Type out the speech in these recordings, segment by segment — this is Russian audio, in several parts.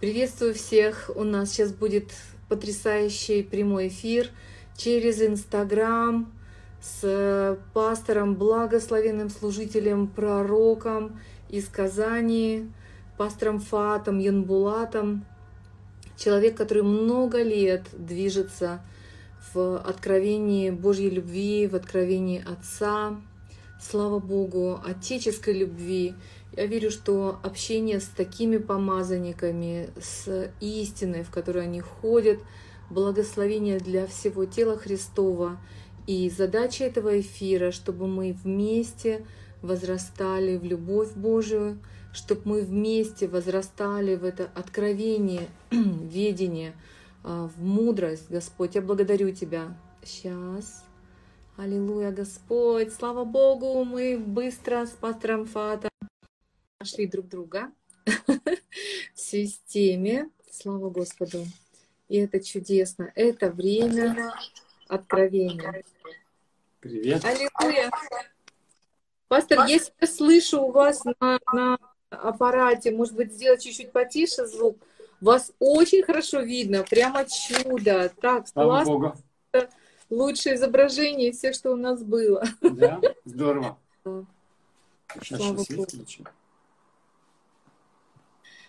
Приветствую всех. У нас сейчас будет потрясающий прямой эфир через Инстаграм с пастором, благословенным служителем, пророком из Казани, пастором Фатом Янбулатом. Человек, который много лет движется в откровении Божьей любви, в откровении Отца, слава Богу, отеческой любви. Я верю, что общение с такими помазанниками, с истиной, в которой они ходят, благословение для всего тела Христова. И задача этого эфира, чтобы мы вместе возрастали в любовь Божию, чтобы мы вместе возрастали в это откровение, ведение, в мудрость. Господь, я благодарю Тебя. Сейчас. Аллилуйя, Господь. Слава Богу, мы быстро с пастором Фатом нашли друг друга в системе. Слава Господу. И это чудесно. Это время откровения. Привет. Аллилуйя. Пастор, если я слышу у вас на аппарате, может быть, сделать чуть-чуть потише звук. Вас очень хорошо видно. Прямо чудо. Так, слава Богу. Лучшее изображение из всех, что у нас было. Да? Здорово. Слава Богу.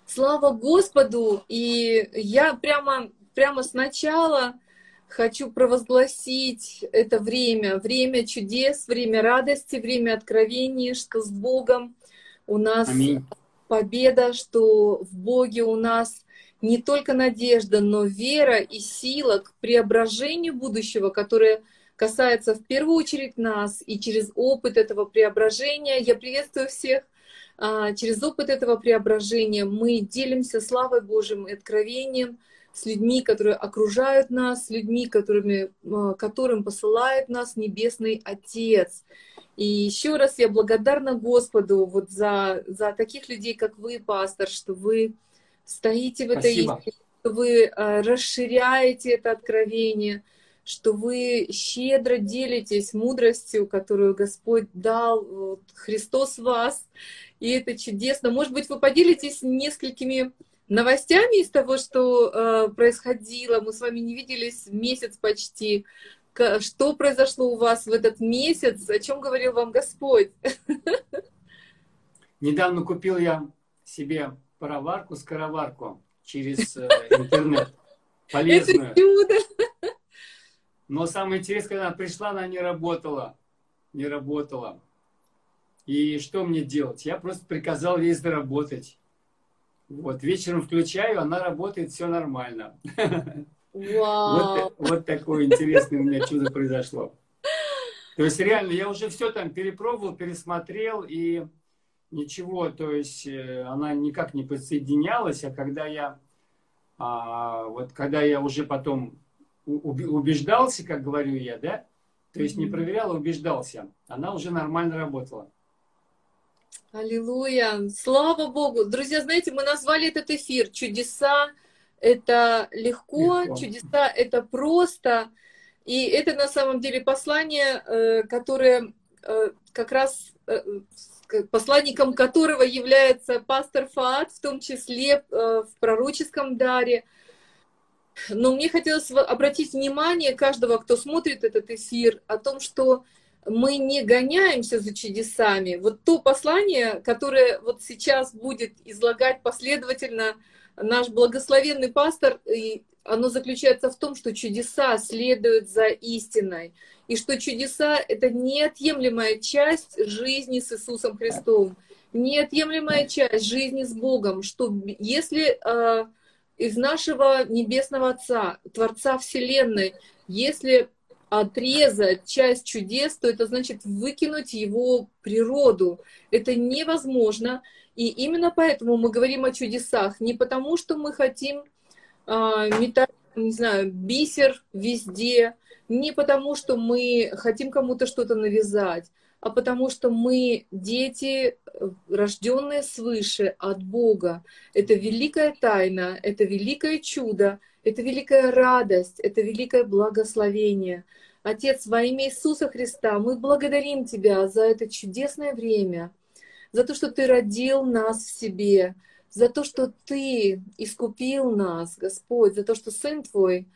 Слава Господу! И я прямо сначала хочу провозгласить это время. Время чудес, время радости, время откровений, что с Богом у нас Аминь. Победа, что в Боге у нас не только надежда, но вера и сила к преображению будущего, которое касается в первую очередь нас. И через опыт этого преображения я приветствую всех. Через опыт этого преображения мы делимся славой Божьим и откровением с людьми, которые окружают нас, с людьми, которым посылает нас Небесный Отец. И еще раз я благодарна Господу вот за таких людей, как вы, пастор, что вы стоите в этой истине, что вы расширяете это откровение, что вы щедро делитесь мудростью, которую Господь дал, вот, Христос вас, и это чудесно. Может быть, вы поделитесь несколькими новостями из того, что происходило. Мы с вами не виделись месяц почти. Что произошло у вас в этот месяц? О чем говорил вам Господь? Недавно купил я себе пароварку-скороварку через интернет. Полезную. Это чудо! Но самое интересное, когда она пришла, она не работала. Не работала. И что мне делать? Я просто приказал ей заработать. Вот, вечером включаю, она работает, все нормально. Вау. Вот такое интересное у меня чудо произошло. То есть реально, я уже все там перепробовал, пересмотрел, и ничего, то есть она никак не подсоединялась, а когда я уже потом убеждался, как говорю я, да, то есть не проверял, а убеждался, она уже нормально работала. Аллилуйя! Слава Богу! Друзья, знаете, мы назвали этот эфир «Чудеса – это легко. Чудеса – это просто». И это на самом деле послание, которое как раз посланником которого является пастор Фаат, в том числе в пророческом даре. Но мне хотелось обратить внимание каждого, кто смотрит этот эфир, о том, что мы не гоняемся за чудесами. Вот то послание, которое вот сейчас будет излагать последовательно наш благословенный пастор, и оно заключается в том, что чудеса следуют за истиной, и что чудеса — это неотъемлемая часть жизни с Иисусом Христом, неотъемлемая часть жизни с Богом, что если из нашего Небесного Отца, Творца Вселенной, если отрезать часть чудес, то это значит выкинуть его природу. Это невозможно. И именно поэтому мы говорим о чудесах. Не потому, что мы хотим метать, не знаю, бисер везде, не потому, что мы хотим кому-то что-то навязать, а потому что мы дети, рожденные свыше от Бога. Это великая тайна, это великое чудо, это великая радость, это великое благословение. Отец, во имя Иисуса Христа, мы благодарим Тебя за это чудесное время, за то, что Ты родил нас в себе, за то, что Ты искупил нас, Господь, за то, что Сын Твой,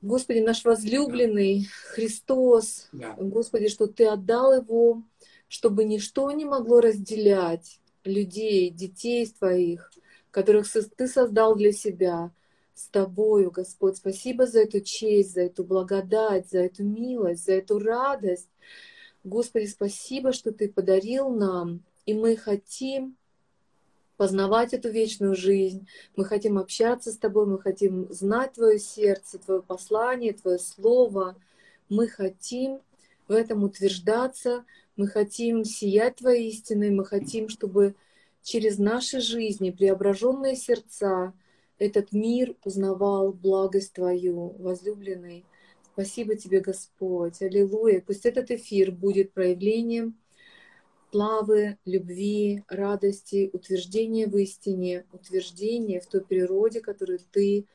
Господи, наш возлюбленный Христос, Господи, что Ты отдал Его, чтобы ничто не могло разделять людей, детей Твоих, которых Ты создал для себя, с Тобою, Господь. Спасибо за эту честь, за эту благодать, за эту милость, за эту радость. Господи, спасибо, что Ты подарил нам, и мы хотим познавать эту вечную жизнь, мы хотим общаться с Тобой, мы хотим знать Твое сердце, Твое послание, Твое слово, мы хотим в этом утверждаться, мы хотим сиять Твоей истиной, мы хотим, чтобы через наши жизни преображенные сердца этот мир узнавал благость Твою, возлюбленный. Спасибо Тебе, Господь. Аллилуйя. Пусть этот эфир будет проявлением славы, любви, радости, утверждения в истине, утверждения в той природе, которую Ты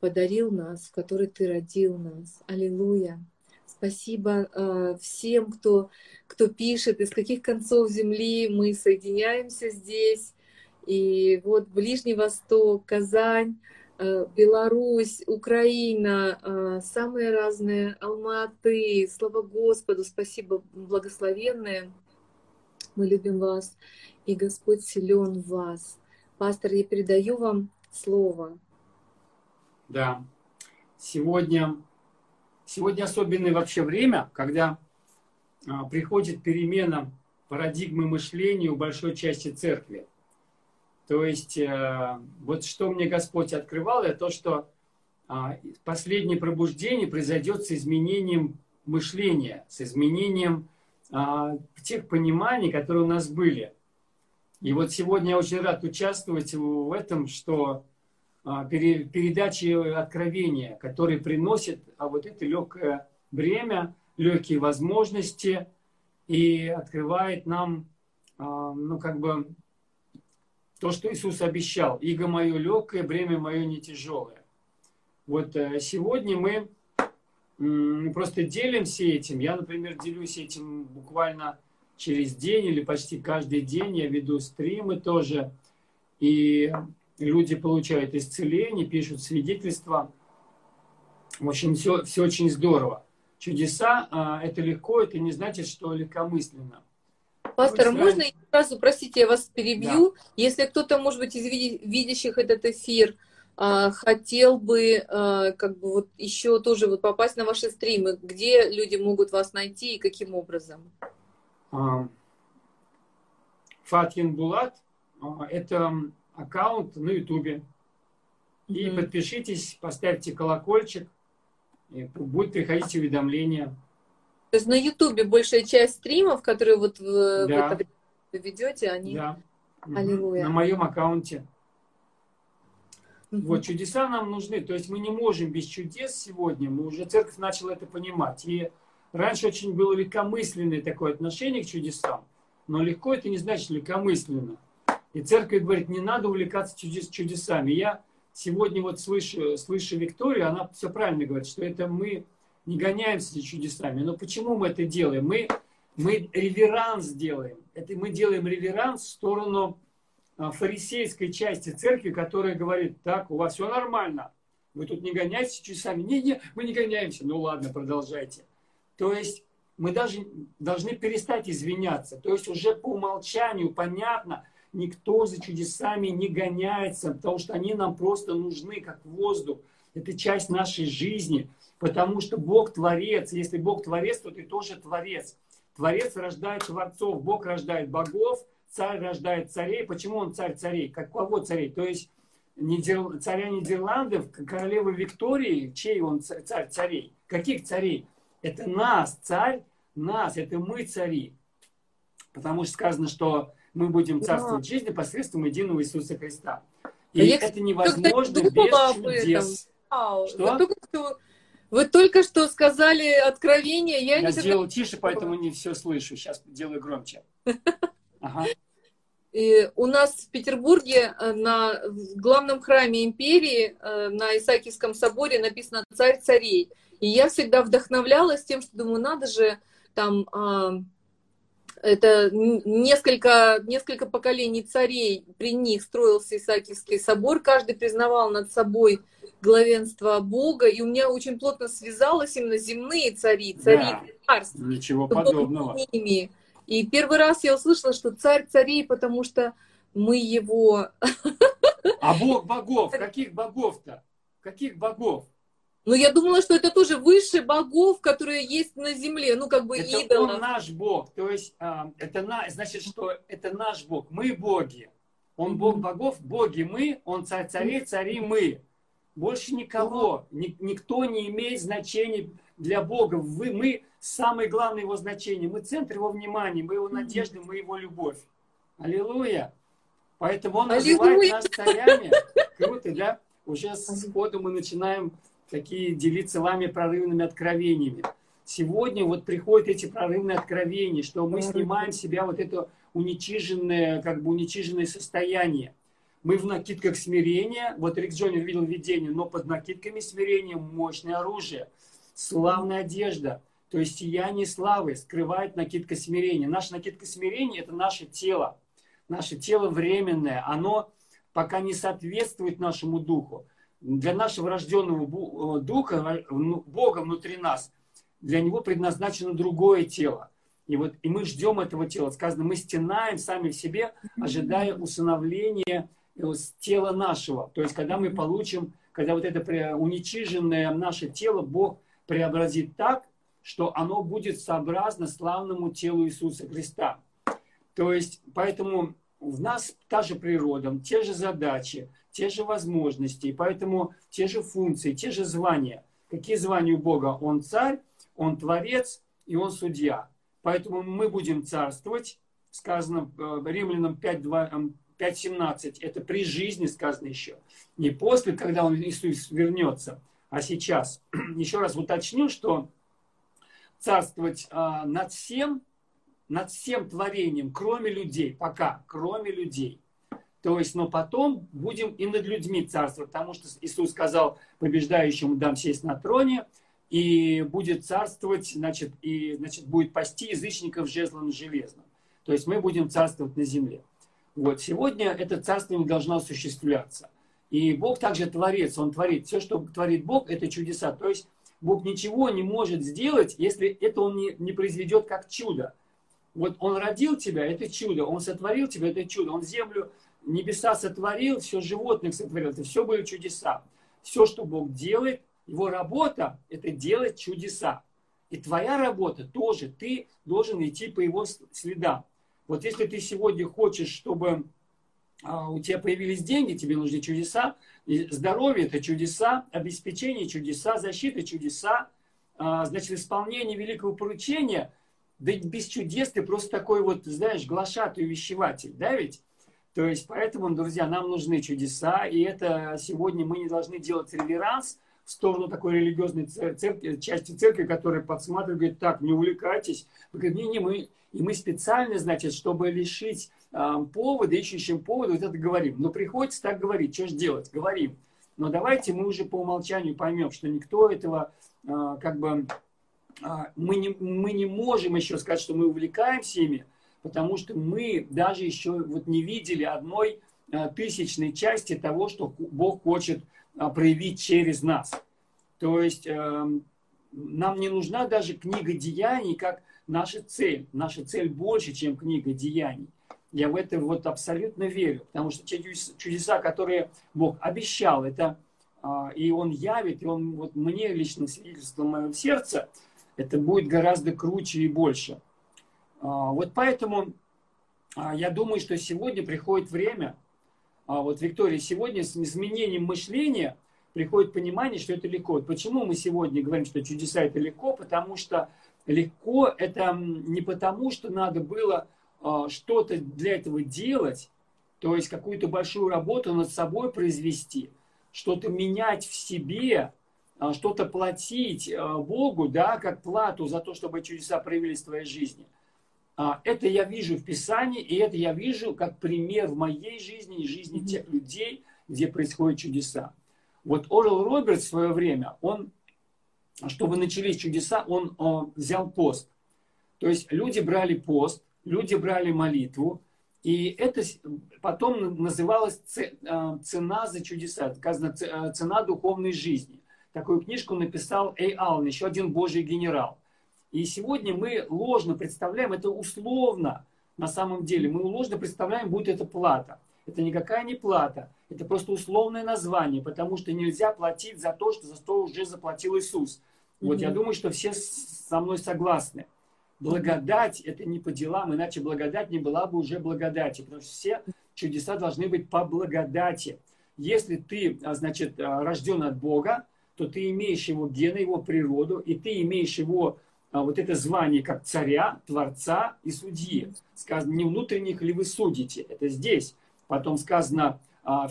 подарил нас, в которой Ты родил нас. Аллилуйя. Спасибо всем, кто пишет, из каких концов земли мы соединяемся здесь. И вот Ближний Восток, Казань, Беларусь, Украина, самые разные, Алматы, слава Господу, спасибо, благословенные, мы любим вас, и Господь силен в вас. Пастор, я передаю вам слово. Да, сегодня особенное вообще время, когда приходит перемена парадигмы мышления у большой части церкви. То есть, вот что мне Господь открывал, это то, что последнее пробуждение произойдет с изменением мышления, с изменением тех пониманий, которые у нас были. И вот сегодня я очень рад участвовать в этом, что передачи откровения, которые приносят вот это легкое бремя, легкие возможности и открывает нам, ну, как бы, то, что Иисус обещал. «Иго мое легкое, бремя мое не тяжелое». Вот сегодня мы просто делимся этим. Я, например, делюсь этим буквально через день или почти каждый день. Я веду стримы тоже. И люди получают исцеление, пишут свидетельства. В общем, все очень здорово. Чудеса – это легко, это не значит, что легкомысленно. Пастор, можно я сразу, простите, я вас перебью? Да. Если кто-то, может быть, из видящих этот эфир хотел бы, как бы, вот еще тоже вот попасть на ваши стримы, где люди могут вас найти и каким образом? Фат Янбулат – это аккаунт на Ютубе. И подпишитесь, поставьте колокольчик, и будет приходить уведомление. То есть на Ютубе большая часть стримов, которые вот вы ведете, они... Да. Аллилуйя. На моем аккаунте. Вот, чудеса нам нужны. То есть мы не можем без чудес сегодня. Мы уже, церковь начала это понимать. И раньше очень было легкомысленное такое отношение к чудесам. Но легко это не значит легкомысленно. И церковь говорит, не надо увлекаться чудесами. Я сегодня вот слышу Викторию, она все правильно говорит, что это мы... не гоняемся за чудесами. Но почему мы это делаем? Мы реверанс делаем. Это мы делаем реверанс в сторону фарисейской части церкви, которая говорит, так, у вас все нормально. Вы тут не гоняетесь чудесами. Не, мы не гоняемся. Ну ладно, продолжайте. То есть мы даже должны перестать извиняться. То есть уже по умолчанию понятно, никто за чудесами не гоняется, потому что они нам просто нужны, как воздух. Это часть нашей жизни, потому что Бог творец. Если Бог творец, то ты тоже творец. Творец рождает творцов, Бог рождает богов, царь рождает царей. Почему он царь царей? Какого царей? То есть царя Нидерландов, королевы Виктории, чей он царь царей? Каких царей? Это нас, царь нас, это мы цари. Потому что сказано, что мы будем царствовать в жизни посредством единого Иисуса Христа. И это невозможно без чудес. Вы только что сказали откровение. Я сделал тише, поэтому не все слышу. Сейчас делаю громче. Ага. И у нас в Петербурге в главном храме империи на Исаакиевском соборе написано «Царь царей». И я всегда вдохновлялась тем, что думаю, надо же там Это несколько поколений царей, при них строился Исаакиевский собор, каждый признавал над собой главенство Бога, и у меня очень плотно связалось именно земные цари, цари царств. Ничего подобного. И первый раз я услышала, что царь царей, потому что мы его... А бог богов? Каких богов-то? Каких богов? Ну, я думала, что это тоже выше богов, которые есть на земле, ну, как бы идолов. Это он наш Бог, то есть, значит, что это наш Бог, мы боги. Он Бог богов, боги мы, он царь царей, цари мы. Больше никого, никто не имеет значения для Бога. Мы самое главное его значение, мы центр его внимания, мы его надежды, мы его любовь. Аллилуйя! Поэтому он называет нас царями. Круто, да? Уже сходу мы начинаем... такие делиться вами прорывными откровениями. Сегодня вот приходят эти прорывные откровения, что мы снимаем с себя вот это уничиженное, как бы уничиженное состояние. Мы в накидках смирения, вот Рик Джонни видел видение, но под накидками смирения мощное оружие, славная одежда, то есть сияние славы скрывает накидка смирения. Наша накидка смирения – это наше тело временное, оно пока не соответствует нашему духу. Для нашего рожденного духа, Бога внутри нас, для него предназначено другое тело. И вот и мы ждем этого тела. Сказано, мы стенаем сами в себе, ожидая усыновления тела нашего. То есть, когда мы получим, когда вот это уничиженное наше тело Бог преобразит так, что оно будет сообразно славному телу Иисуса Христа. То есть, поэтому... в нас та же природа, те же задачи, те же возможности, и поэтому те же функции, те же звания. Какие звания у Бога? Он царь, он творец и он судья. Поэтому мы будем царствовать, сказано Римлянам 5:17, это при жизни сказано еще. Не после, когда он Иисус вернется, а сейчас. Еще раз уточню, что царствовать над всем творением, кроме людей, пока, кроме людей. То есть, но потом будем и над людьми царствовать, потому что Иисус сказал, побеждающему дам сесть на троне, и будет царствовать, значит, будет пасти язычников жезлом железным. То есть мы будем царствовать на земле. Вот, сегодня это царство не должно осуществляться. И Бог также творец, Он творит. Все, что творит Бог, это чудеса. То есть Бог ничего не может сделать, если это Он не произведет как чудо. Вот Он родил тебя, это чудо. Он сотворил тебя, это чудо. Он землю, небеса сотворил, все животных сотворил. Это все были чудеса. Все, что Бог делает, Его работа – это делать чудеса. И твоя работа тоже. Ты должен идти по Его следам. Вот если ты сегодня хочешь, чтобы у тебя появились деньги, тебе нужны чудеса. Здоровье – это чудеса, обеспечение – чудеса, защита – чудеса. Значит, исполнение великого поручения – да без чудес ты просто такой вот, знаешь, глашатый вещеватель, да ведь? То есть, поэтому, друзья, нам нужны чудеса, и это сегодня мы не должны делать реверанс в сторону такой религиозной церкви, части церкви, которая подсматривает, говорит, так, не увлекайтесь. Мы говорим, не-не, мы специально, значит, чтобы лишить повода, ищущим повода, вот это говорим. Но приходится так говорить, что же делать? Говорим. Но давайте мы уже по умолчанию поймем, что никто этого как бы... Мы не можем еще сказать, что мы увлекаемся ими, потому что мы даже еще вот не видели одной тысячной части того, что Бог хочет проявить через нас. То есть нам не нужна даже книга деяний как наша цель. Наша цель больше, чем книга деяний. Я в это вот абсолютно верю, потому что те чудеса, которые Бог обещал, это и Он явит, и Он вот мне лично свидетельство в моем сердце, это будет гораздо круче и больше. Вот поэтому я думаю, что сегодня приходит время, вот, Виктория, сегодня с изменением мышления приходит понимание, что это легко. Почему мы сегодня говорим, что чудеса это легко? Потому что легко это не потому, что надо было что-то для этого делать, то есть какую-то большую работу над собой произвести, что-то менять в себе, что-то платить Богу, да, как плату за то, чтобы чудеса проявились в твоей жизни. Это я вижу в Писании, и это я вижу как пример в моей жизни и жизни тех людей, где происходят чудеса. Вот Орал Робертс в свое время, он, чтобы начались чудеса, он взял пост. То есть люди брали пост, люди брали молитву, и это потом называлось «Цена за чудеса», сказано «Цена духовной жизни». Такую книжку написал Эй Аллен, еще один божий генерал. И сегодня мы ложно представляем, это условно на самом деле, мы ложно представляем, будет это плата. Это никакая не плата, это просто условное название, потому что нельзя платить за то, что за что уже заплатил Иисус. Вот я думаю, что все со мной согласны. Благодать это не по делам, иначе благодать не была бы уже благодати, потому что все чудеса должны быть по благодати. Если ты, значит, рожден от Бога, то ты имеешь его гены, его природу, и ты имеешь его вот это звание как царя, творца и судьи. Сказано, не внутренних ли вы судите? Это здесь. Потом сказано,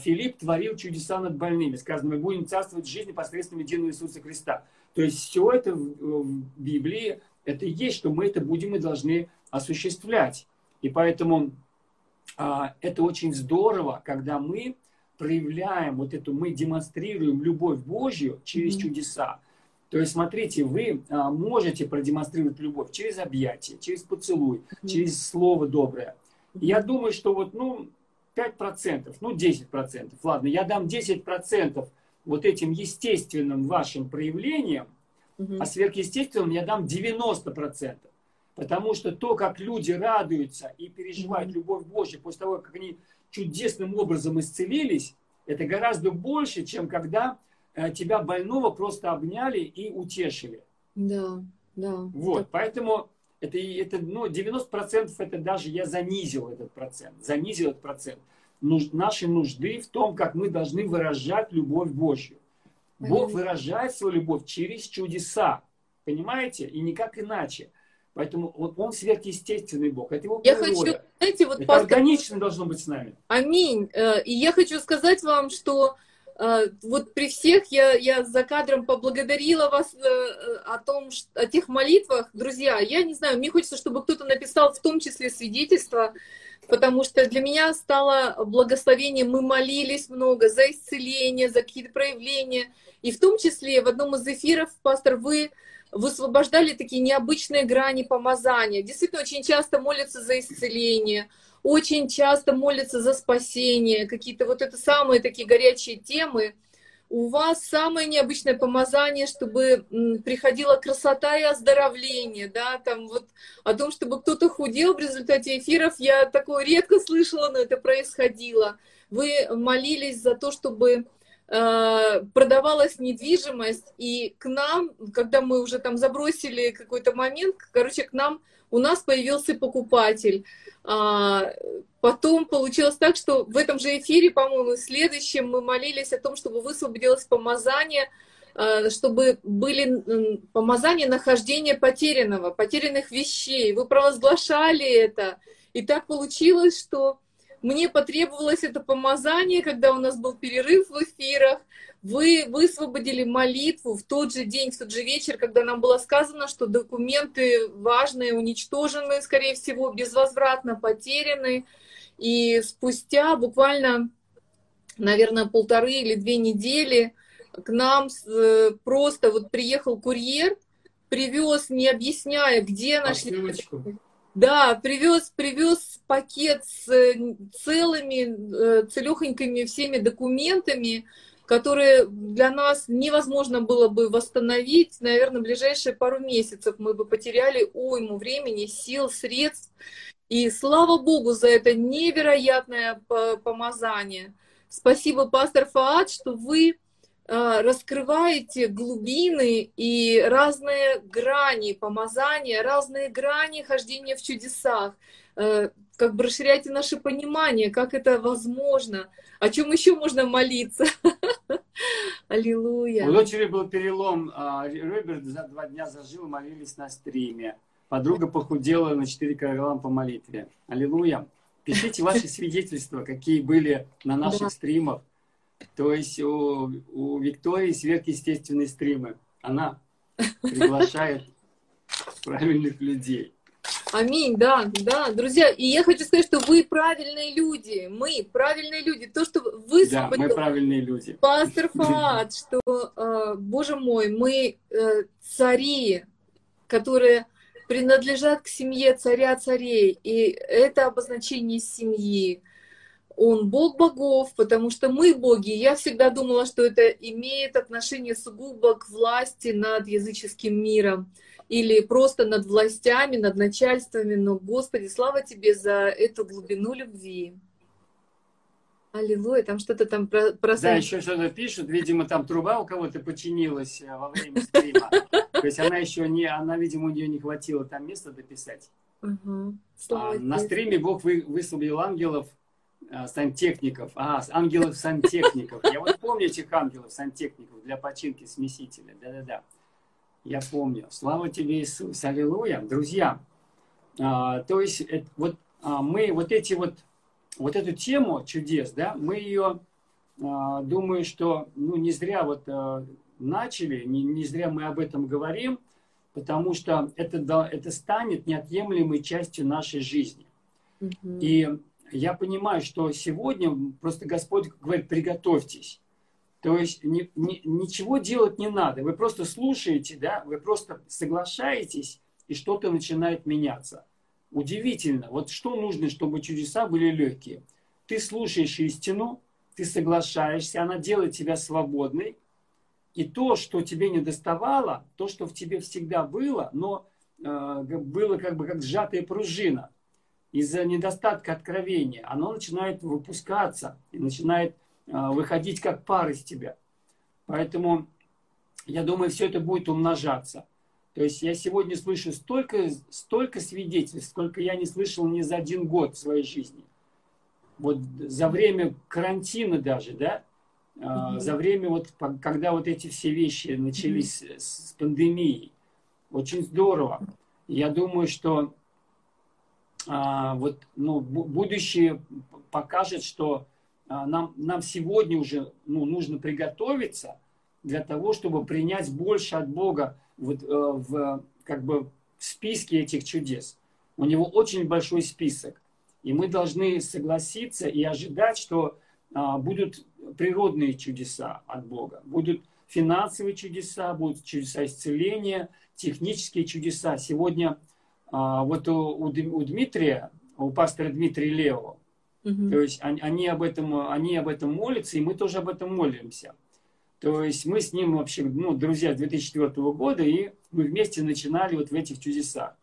Филипп творил чудеса над больными. Сказано, мы будем царствовать в жизни посредством единого Иисуса Христа. То есть все это в Библии, это и есть, что мы это будем и должны осуществлять. И поэтому это очень здорово, когда мы проявляем вот эту, мы демонстрируем любовь Божью через чудеса. То есть, смотрите, вы можете продемонстрировать любовь через объятие, через поцелуй, через слово доброе. Я думаю, что вот, ну, 5%, ну, 10%, ладно, я дам 10% вот этим естественным вашим проявлениям, а сверхъестественным я дам 90%. Потому что то, как люди радуются и переживают любовь Божью после того, как они чудесным образом исцелились, это гораздо больше, чем когда тебя больного просто обняли и утешили. Да, да. Вот, так... поэтому это, ну, 90% это даже я занизил этот процент. Занизил этот процент нашей нужды в том, как мы должны выражать любовь Божью. Бог выражает свою любовь через чудеса. Понимаете? И никак иначе. Поэтому вот он сверхъестественный Бог. Это его природа. Хочу, знаете, вот это органично должно быть с нами. Аминь. И я хочу сказать вам, что вот при всех я за кадром поблагодарила вас о том, о тех молитвах. Друзья, я не знаю, мне хочется, чтобы кто-то написал в том числе свидетельство, потому что для меня стало благословением. Мы молились много за исцеление, за какие-то проявления. И в том числе в одном из эфиров, пастор, вы высвобождали такие необычные грани помазания. Действительно, очень часто молятся за исцеление, очень часто молятся за спасение, какие-то вот это самые такие горячие темы. У вас самое необычное помазание, чтобы приходила красота и оздоровление, да, там вот о том, чтобы кто-то худел в результате эфиров, я такое редко слышала, но это происходило. Вы молились за то, чтобы продавалась недвижимость, и к нам, когда мы уже там забросили какой-то момент, короче, к нам у нас появился покупатель. Потом получилось так, что в этом же эфире, по-моему, в следующем мы молились о том, чтобы высвободилось помазание, чтобы были помазания нахождения потерянного, потерянных вещей. Вы провозглашали это. И так получилось, что мне потребовалось это помазание, когда у нас был перерыв в эфирах. Вы высвободили молитву в тот же день, в тот же вечер, когда нам было сказано, что документы важные, уничтожены, скорее всего, безвозвратно потеряны. И спустя буквально, наверное, 1,5 или 2 недели к нам просто вот приехал курьер, привез, не объясняя, где нашли... Да, привез пакет с целыми, целёхонькими всеми документами, которые для нас невозможно было бы восстановить. Наверное, в ближайшие пару месяцев мы бы потеряли уйму времени, сил, средств. И слава Богу за это невероятное помазание. Спасибо, пастор Фаат, что вы раскрываете глубины и разные грани помазания, разные грани хождения в чудесах, как бы расширяйте наше понимание, как это возможно, о чем еще можно молиться. Аллилуйя. У дочери был перелом ребер, за 2 дня зажил, молились на стриме. Подруга похудела на 4 килограмма по молитве. Аллилуйя. Пишите ваши свидетельства, какие были на наших стримах. То есть у Виктории сверхъестественные стримы. Она приглашает правильных людей. Аминь, да, да. Друзья, и я хочу сказать, что вы правильные люди. Мы правильные люди. То, что вы... Да, мы правильные люди. Пастор Фаат, что, Боже мой, мы цари, которые принадлежат к семье царя царей, и это обозначение семьи. Он Бог богов, потому что мы боги. Я всегда думала, что это имеет отношение сугубо к власти над языческим миром или просто над властями, над начальствами. Но, Господи, слава Тебе за эту глубину любви. Аллилуйя, там что-то там про... Да, еще что-то пишут. Видимо, там труба у кого-то починилась во время стрима. То есть она еще не... Она, видимо, у нее не хватило там места дописать. На стриме Бог выслал ангелов сантехников. Ангелов-сантехников. Я вот помню этих ангелов-сантехников для починки смесителя. Да-да-да. Я помню. Слава тебе, Иисус. Аллилуйя. Друзья, то есть вот мы вот эти вот... Вот эту тему чудес, да, мы ее, думаю, что не зря вот начали, не зря мы об этом говорим, потому что это станет неотъемлемой частью нашей жизни. Mm-hmm. И я понимаю, что сегодня просто Господь говорит, приготовьтесь. То есть ничего делать не надо. Вы просто слушаете, да, вы просто соглашаетесь, и что-то начинает меняться. Удивительно. Вот что нужно, чтобы чудеса были легкие? Ты слушаешь истину, ты соглашаешься, она делает тебя свободной. И то, что тебе не доставало, то, что в тебе всегда было, но было как бы как сжатая пружина из-за недостатка откровения, оно начинает выпускаться и начинает выходить как пар из тебя. Поэтому, я думаю, все это будет умножаться. То есть я сегодня слышу столько свидетельств, сколько я не слышал ни за один год в своей жизни. Вот за время карантина даже, да? Mm-hmm. За время, вот, когда вот эти все вещи начались mm-hmm. с пандемией. Очень здорово. Я думаю, что будущее покажет, что нам сегодня уже нужно приготовиться для того, чтобы принять больше от Бога. Вот в списке этих чудес. У него очень большой список. И мы должны согласиться и ожидать, что будут природные чудеса от Бога. Будут финансовые чудеса, будут чудеса исцеления, технические чудеса. Сегодня у Дмитрия, у пастора Дмитрия Левого, угу. То есть они об этом молятся, и мы тоже об этом молимся. То есть мы с ним вообще, друзья 2004 года, и мы вместе начинали вот в этих чудесах.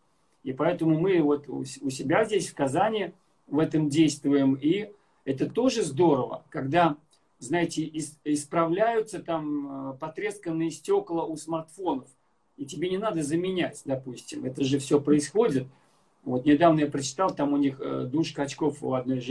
И поэтому мы вот у себя здесь, в Казани, в этом действуем. И это тоже здорово, когда, знаете, исправляются там потресканные стекла у смартфонов. И тебе не надо заменять, допустим. Это же все происходит. Вот недавно я прочитал, там у них душка очков у одной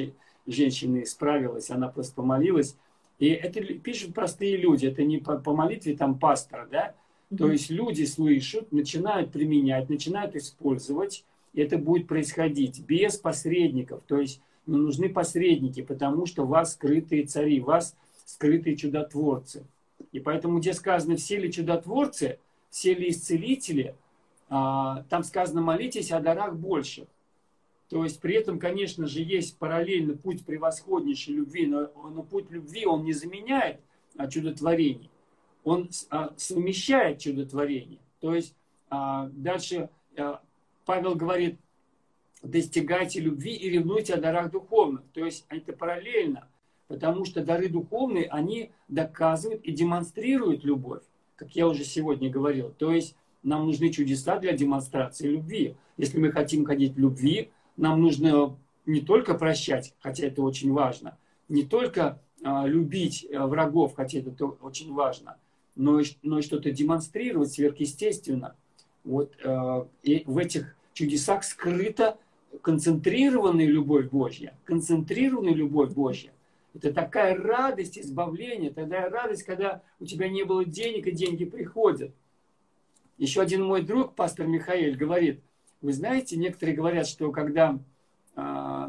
женщины исправилась, она просто помолилась. И это пишут простые люди, это не по молитве там пастора, да? Mm-hmm. То есть люди слышат, начинают применять, начинают использовать, и это будет происходить без посредников. То есть не нужны посредники, потому что у вас скрытые цари, у вас скрытые чудотворцы. И поэтому, где сказано, все ли чудотворцы, все ли исцелители, там сказано, молитесь о дарах больше. То есть при этом, конечно же, есть параллельно путь превосходнейшей любви, но путь любви, он не заменяет чудотворение, он совмещает чудотворение. То есть дальше Павел говорит, достигайте любви и ревнуйте о дарах духовных. То есть это параллельно, потому что дары духовные, они доказывают и демонстрируют любовь, как я уже сегодня говорил. То есть нам нужны чудеса для демонстрации любви. Если мы хотим ходить в любви, нам нужно не только прощать, хотя это очень важно, не только любить врагов, хотя это очень важно, но и что-то демонстрировать сверхъестественно. Вот, и в этих чудесах скрыта концентрированная любовь Божья. Концентрированная любовь Божья. Это такая радость избавления, такая радость, когда у тебя не было денег, и деньги приходят. Еще один мой друг, пастор Михаил, говорит, вы знаете, некоторые говорят, что когда я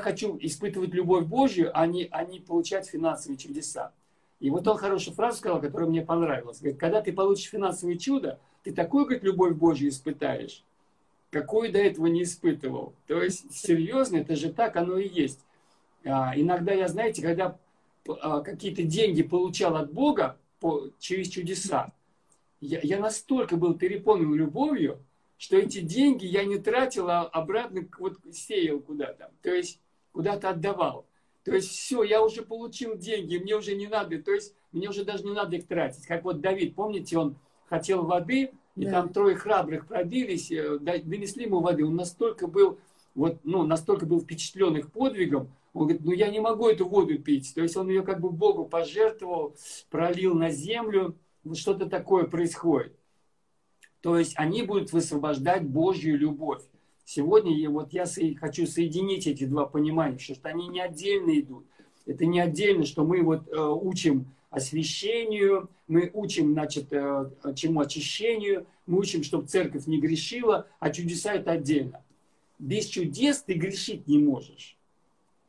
хочу испытывать любовь Божью, а не получать финансовые чудеса. И вот он хорошую фразу сказал, которая мне понравилась. Говорит, когда ты получишь финансовое чудо, ты такую, говорит, любовь Божью испытаешь, какую до этого не испытывал. То есть, серьезно, это же так оно и есть. Иногда я, знаете, когда какие-то деньги получал от Бога через чудеса, Я настолько был переполнен любовью, что эти деньги я не тратил, а обратно вот сеял куда-то. То есть куда-то отдавал. То есть все, я уже получил деньги, мне уже не надо, то есть мне уже даже не надо их тратить. Как вот Давид, помните, он хотел воды, и да. Там трое храбрых пробились, донесли ему воды. Он настолько был, вот, ну, настолько был впечатлен их подвигом, он говорит, ну я не могу эту воду пить. То есть он ее как бы Богу пожертвовал, пролил на землю. Вот что-то такое происходит. То есть они будут высвобождать Божью любовь. Сегодня вот я хочу соединить эти два понимания, что они не отдельно идут. Это не отдельно, что мы вот учим освящению, мы учим, значит, чему очищению, мы учим, чтобы церковь не грешила, а чудеса это отдельно. Без чудес ты грешить не можешь.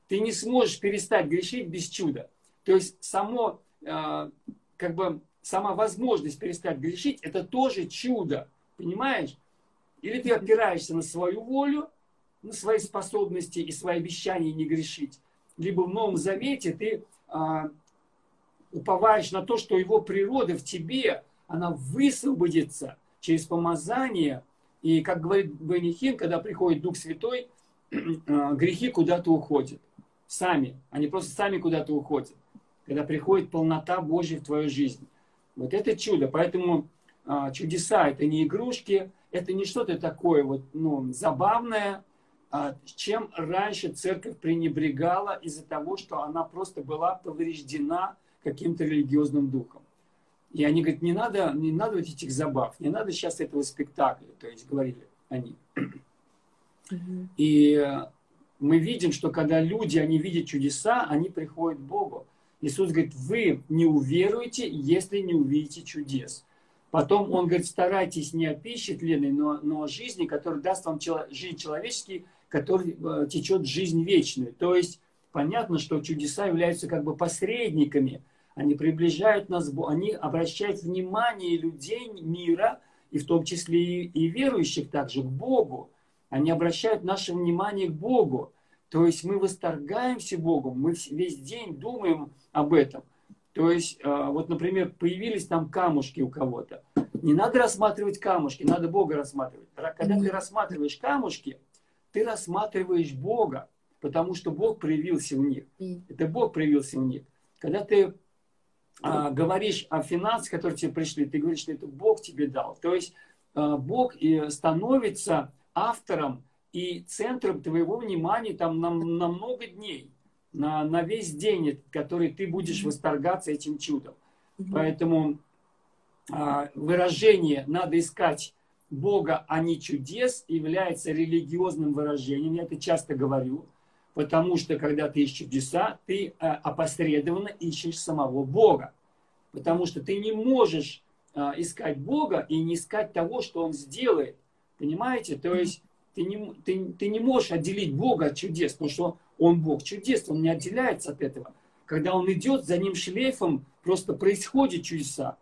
Ты не сможешь перестать грешить без чуда. То есть сама возможность перестать грешить, это тоже чудо, понимаешь? Или ты опираешься на свою волю, на свои способности и свои обещания не грешить. Либо в Новом Завете ты уповаешь на то, что его природа в тебе, она высвободится через помазание. И, как говорит Бени Хин, когда приходит Дух Святой, грехи куда-то уходят. Сами. Они просто сами куда-то уходят. Когда приходит полнота Божья в твою жизнь. Вот это чудо. Поэтому чудеса – это не игрушки, это не что-то такое вот, ну, забавное, чем раньше церковь пренебрегала из-за того, что она просто была повреждена каким-то религиозным духом. И они говорят, не надо вот этих забав, не надо сейчас этого спектакля, то есть говорили они. И мы видим, что когда люди, они видят чудеса, они приходят к Богу. Иисус говорит, вы не уверуете, если не увидите чудес. Потом он говорит, старайтесь не о пище тленной, но о жизни, которая даст вам жизнь человеческую, которая течет жизнь вечную. То есть понятно, что чудеса являются как бы посредниками. Они приближают нас, они обращают внимание людей мира, и в том числе и верующих также, к Богу. Они обращают наше внимание к Богу. То есть мы восторгаемся Богом, мы весь день думаем об этом. То есть, вот, например, появились там камушки у кого-то. Не надо рассматривать камушки, надо Бога рассматривать. Когда ты рассматриваешь камушки, ты рассматриваешь Бога, потому что Бог проявился в них. Это Бог проявился в них. Когда ты говоришь о финансах, которые тебе пришли, ты говоришь, что это Бог тебе дал. То есть Бог становится автором и центром твоего внимания там на много дней. На весь день, который ты будешь восторгаться этим чудом. Поэтому выражение «надо искать Бога, а не чудес» является религиозным выражением. Я это часто говорю, потому что, когда ты ищешь чудеса, ты опосредованно ищешь самого Бога. Потому что ты не можешь искать Бога и не искать того, что Он сделает. Понимаете? То есть ты не можешь отделить Бога от чудес, потому что Он Бог чудес, Он не отделяется от этого. Когда Он идет, за Ним шлейфом просто происходят чудеса.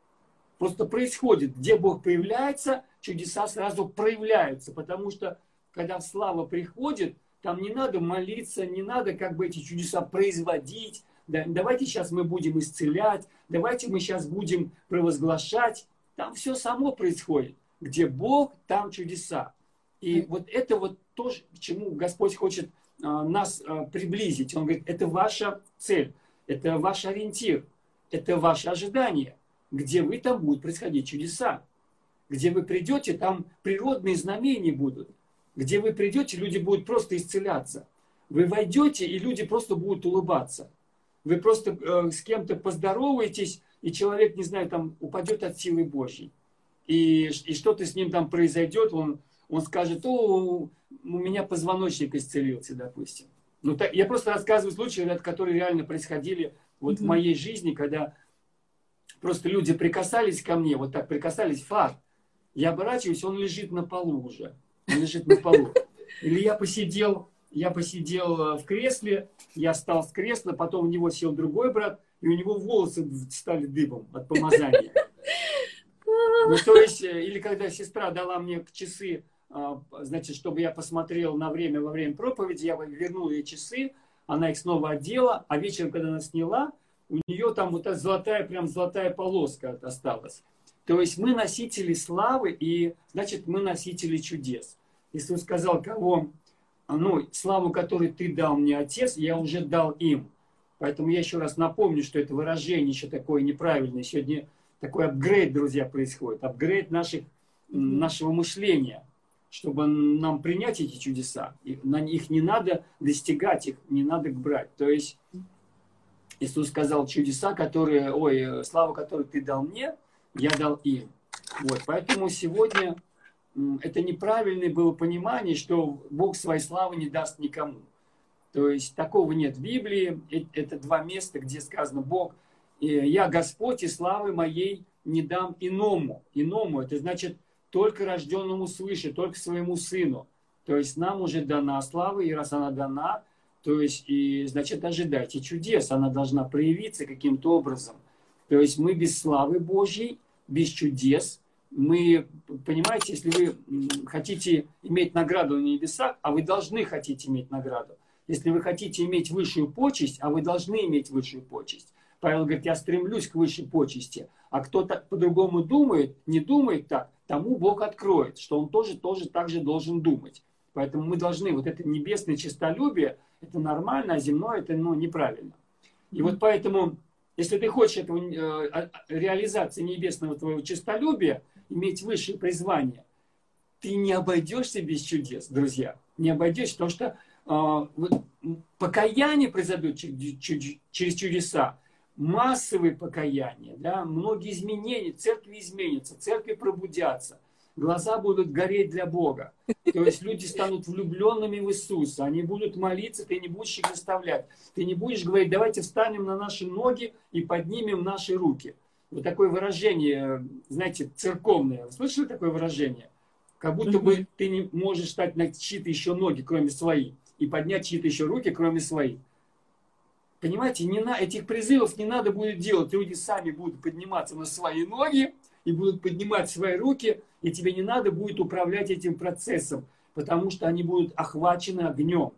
Просто происходит. Где Бог появляется, чудеса сразу проявляются. Потому что, когда слава приходит, там не надо молиться, не надо как бы эти чудеса производить. Да, давайте сейчас мы будем исцелять, давайте мы сейчас будем провозглашать. Там все само происходит. Где Бог, там чудеса. И вот это вот то, к чему Господь хочет нас приблизить. Он говорит, это ваша цель, это ваш ориентир, это ваше ожидание. Где вы, там будут происходить чудеса. Где вы придете, там природные знамения будут. Где вы придете, люди будут просто исцеляться. Вы войдете, и люди просто будут улыбаться. Вы просто с кем-то поздороваетесь, и человек, не знаю, там упадет от силы Божьей. И что-то с ним там произойдет, он скажет, о, у меня позвоночник исцелился, допустим. Ну, так, я просто рассказываю случаи, которые реально происходили вот в моей жизни, когда просто люди прикасались ко мне, вот так прикасались, фар. Я оборачиваюсь, он лежит на полу уже. Он лежит на полу. Или я посидел в кресле, я встал с кресла, потом в него сел другой брат, и у него волосы стали дыбом от помазания. Ну, то есть, или когда сестра дала мне часы, значит, чтобы я посмотрел на время во время проповеди, я вернул ей часы, она их снова одела, а вечером, когда она сняла, у нее там вот эта золотая полоска осталась. То есть мы носители славы, и значит мы носители чудес. Иисус сказал, славу, которую ты дал мне, Отец, я уже дал им. Поэтому я еще раз напомню, что это выражение еще такое неправильное. Сегодня такой апгрейд, друзья, происходит. Апгрейд нашего мышления, чтобы нам принять эти чудеса. Их не надо достигать, их не надо брать. То есть Иисус сказал, славу, которую ты дал мне, я дал им. Вот, поэтому сегодня это неправильное было понимание, что Бог своей славы не даст никому. То есть такого нет в Библии. Это два места, где сказано Бог. Я Господь, и славы моей не дам иному. Иному, это значит только рожденному свыше, только своему сыну. То есть нам уже дана слава, и раз она дана, то есть, значит, ожидайте чудес. Она должна проявиться каким-то образом. То есть мы без славы Божьей, без чудес. Мы, понимаете, если вы хотите иметь награду на небесах, а вы должны хотеть иметь награду. Если вы хотите иметь высшую почесть, а вы должны иметь высшую почесть. Павел говорит, я стремлюсь к высшей почести. А кто-то по-другому думает, не думает так, тому Бог откроет, что он тоже так же должен думать. Поэтому мы должны, вот это небесное честолюбие, это нормально, а земное это неправильно. И вот поэтому, если ты хочешь реализации небесного твоего честолюбия, иметь высшее призвание, ты не обойдешься без чудес, друзья. Не обойдешься, потому что покаяние произойдет через чудеса. Массовые покаяния, да? Многие изменения, церкви изменятся, церкви пробудятся, глаза будут гореть для Бога. То есть люди станут влюбленными в Иисуса, они будут молиться, ты не будешь их заставлять. Ты не будешь говорить, давайте встанем на наши ноги и поднимем наши руки. Вот такое выражение, знаете, церковное. Вы слышали такое выражение? Как будто бы ты не можешь встать на чьи-то еще ноги, кроме своих, и поднять чьи-то еще руки, кроме своих. Понимаете, этих призывов не надо будет делать. Люди сами будут подниматься на свои ноги и будут поднимать свои руки, и тебе не надо будет управлять этим процессом, потому что они будут охвачены огнем.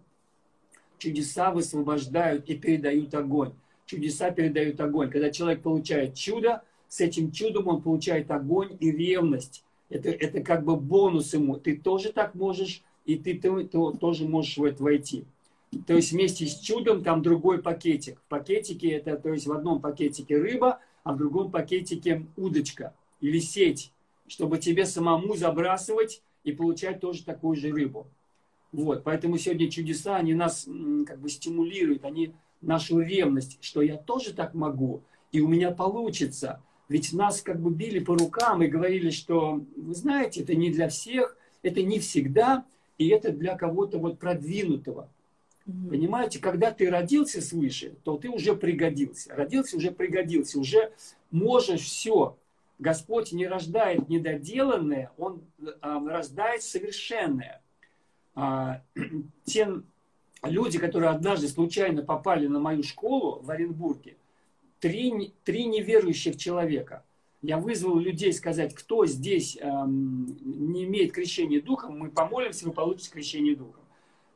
Чудеса высвобождают и передают огонь. Чудеса передают огонь. Когда человек получает чудо, с этим чудом он получает огонь и ревность. Это как бы бонус ему. Ты тоже так можешь, и ты тоже можешь в это войти. То есть вместе с чудом там другой пакетик. В пакетике в одном пакетике рыба, а в другом пакетике удочка или сеть, чтобы тебе самому забрасывать и получать тоже такую же рыбу. Вот, поэтому сегодня чудеса, они нас как бы стимулируют, они нашу ревность, что я тоже так могу, и у меня получится. Ведь нас как бы били по рукам и говорили, что, вы знаете, это не для всех, это не всегда, и это для кого-то вот продвинутого. Понимаете, когда ты родился свыше, то ты уже пригодился. Родился, уже пригодился, уже можешь все. Господь не рождает недоделанное, Он рождает совершенное. Те люди, которые однажды случайно попали на мою школу в Оренбурге, три неверующих человека. Я вызвал людей сказать, кто здесь не имеет крещения Духом, мы помолимся, вы получите крещение Духом.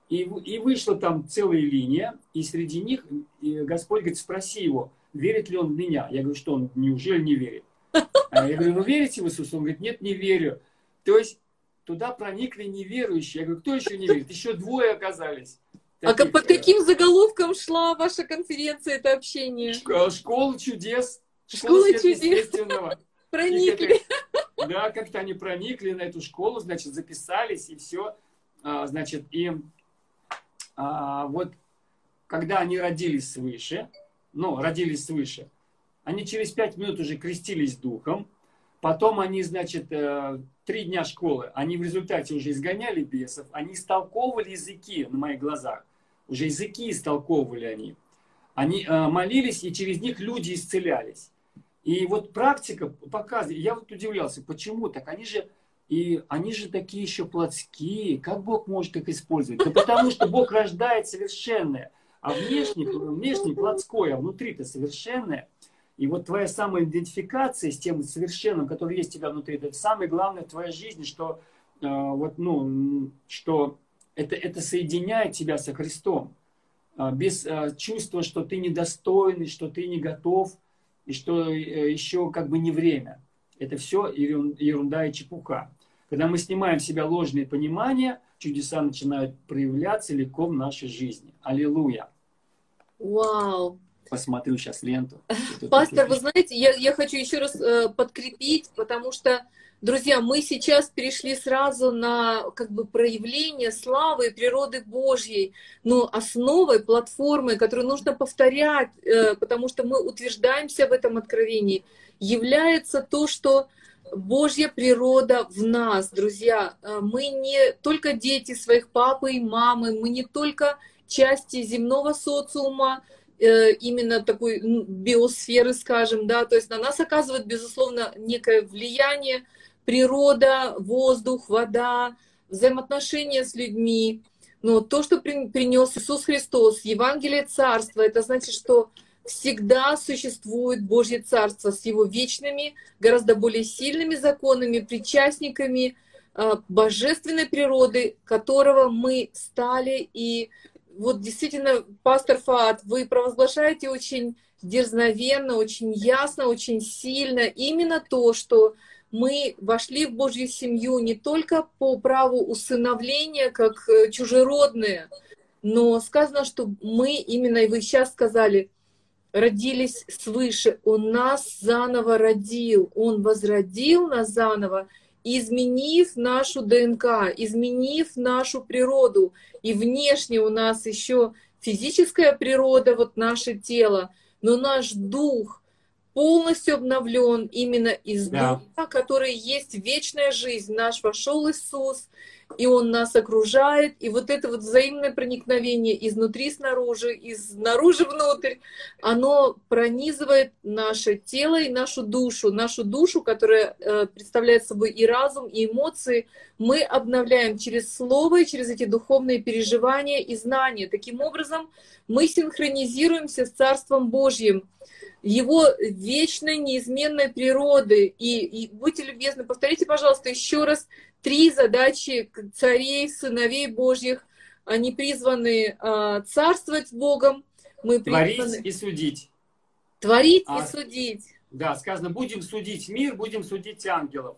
И вышла там целая линия, и среди них Господь говорит, спроси его, верит ли он в меня. Я говорю, что он, неужели не верит? Я говорю, вы верите в Иисуса? Он говорит, нет, не верю. То есть туда проникли неверующие. Я говорю, кто еще не верит? Еще двое оказались. Таких, под каким заголовком шла ваша конференция, это общение? Школа чудес. Школа чудес. Проникли. Да, как-то они проникли на эту школу, значит, записались, и все. Значит, когда они родились свыше, они через 5 минут уже крестились духом, потом они, значит, 3 дня школы, они в результате уже изгоняли бесов, они истолковывали языки на моих глазах, уже языки истолковывали они молились, и через них люди исцелялись. И вот практика показывает, я вот удивлялся, почему так, они же такие еще плотские. Как Бог может их использовать? Да потому что Бог рождает совершенное. А внешне плотское, а внутри-то совершенное. И вот твоя самоидентификация с тем совершенным, который есть у тебя внутри, это самое главное в твоей жизни, что, что это соединяет тебя со Христом. Без чувства, что ты недостойный, что ты не готов, и что еще как бы не время. Это все ерунда и чепуха. Когда мы снимаем с себя ложные понимания, чудеса начинают проявляться целиком в нашей жизни. Аллилуйя! Вау! Посмотрю сейчас ленту. Пастор, вы знаете, я хочу еще раз подкрепить, потому что, друзья, мы сейчас перешли сразу на как бы проявление славы и природы Божьей, но основой, платформой, которую нужно повторять, потому что мы утверждаемся в этом откровении, является то, что Божья природа в нас, друзья. Мы не только дети своих папы и мамы, мы не только части земного социума, именно такой биосферы, скажем, да, то есть на нас оказывает, безусловно, некое влияние природа, воздух, вода, взаимоотношения с людьми. Но то, что принес Иисус Христос, Евангелие Царства, это значит, что всегда существует Божье Царство с его вечными, гораздо более сильными законами, причастниками божественной природы, которого мы стали. И вот действительно, пастор Фат, вы провозглашаете очень дерзновенно, очень ясно, очень сильно именно то, что мы вошли в Божью семью не только по праву усыновления, как чужеродные, но сказано, что мы, именно и вы сейчас сказали, родились свыше. Он нас заново родил, Он возродил нас заново, изменив нашу ДНК, изменив нашу природу. И внешне у нас еще физическая природа, вот наше тело, но наш дух полностью обновлен именно из духа, который есть вечная жизнь. Наш вошел Иисус, и Он нас окружает. И вот это вот взаимное проникновение изнутри снаружи, изнаружи внутрь, оно пронизывает наше тело и нашу душу, которая представляет собой и разум, и эмоции. Мы обновляем через слово, через эти духовные переживания и знания. Таким образом, мы синхронизируемся с Царством Божьим, Его вечной, неизменной природы. И будьте любезны, повторите, пожалуйста, еще раз 3 задачи царей, сыновей Божьих. Они призваны царствовать с Богом. Мы призваны... Творить и судить. Творить и судить. Да, сказано, будем судить мир, будем судить ангелов.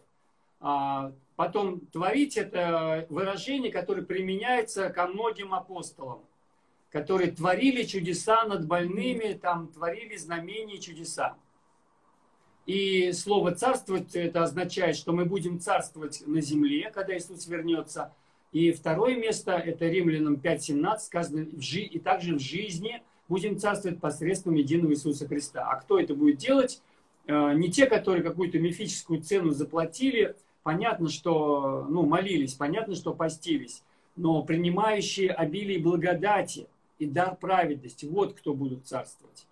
Потом творить — это выражение, которое применяется ко многим апостолам, которые творили чудеса над больными, там творили знамения и чудеса. И слово «царствовать» это означает, что мы будем царствовать на земле, когда Иисус вернется. И второе место, это Римлянам 5:17, сказано, и также в жизни будем царствовать посредством единого Иисуса Христа. А кто это будет делать? Не те, которые какую-то мифическую цену заплатили, понятно, что молились, понятно, что постились, но принимающие обилие благодати и дар праведности. Вот кто будут царствовать.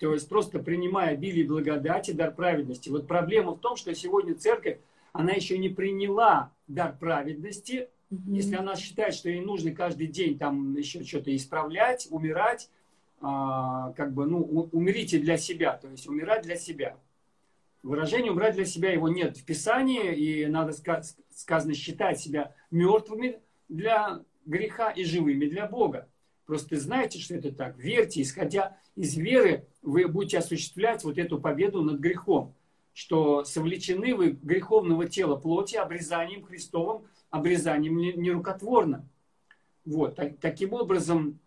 То есть просто принимая обилие благодати, дар праведности. Вот проблема в том, что сегодня церковь, она еще не приняла дар праведности. Если она считает, что ей нужно каждый день там еще что-то исправлять, умирать, умрите для себя. То есть умирать для себя. Выражение «умирать для себя» его нет в Писании. И надо сказано считать себя мертвыми для греха и живыми для Бога. Просто знаете, что это так. Верьте, исходя из веры, вы будете осуществлять вот эту победу над грехом. Что совлечены вы греховного тела плоти обрезанием Христовым, обрезанием нерукотворным. Вот. Таким образом,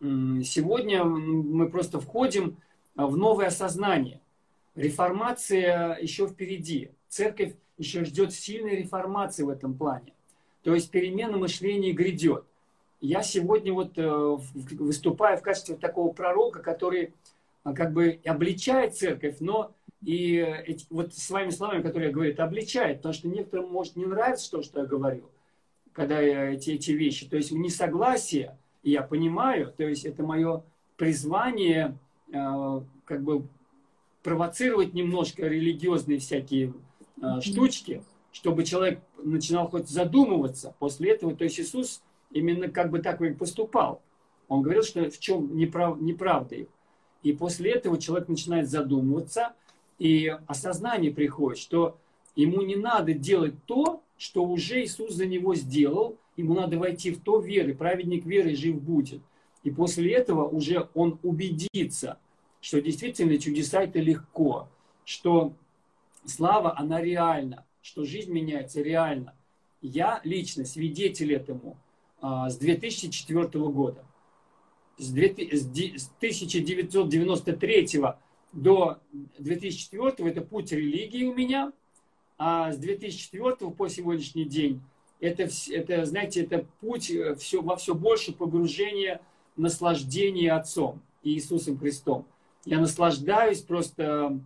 сегодня мы просто входим в новое осознание. Реформация еще впереди. Церковь еще ждет сильной реформации в этом плане. То есть перемена мышления грядет. Я сегодня вот выступаю в качестве такого пророка, который как бы обличает церковь, но и вот своими словами, которые я говорю, обличает, потому что некоторым, может, не нравится то, что я говорю, когда я эти вещи. То есть несогласие, я понимаю, то есть это мое призвание как бы провоцировать немножко религиозные всякие штучки, чтобы человек начинал хоть задумываться после этого. То есть Иисус именно как бы так и поступал. Он говорил, что в чем неправда их. И после этого человек начинает задумываться, и осознание приходит, что ему не надо делать то, что уже Иисус за него сделал. Ему надо войти в то веры, праведник веры жив будет. И после этого уже он убедится, что действительно чудеса это легко, что слава, она реальна, что жизнь меняется реально. Я лично свидетель этому с 2004 года. С 1993 до 2004 это путь религии у меня, а с 2004 по сегодняшний день это, знаете, это путь во все больше погружения, наслаждения Отцом и Иисусом Христом. Я наслаждаюсь просто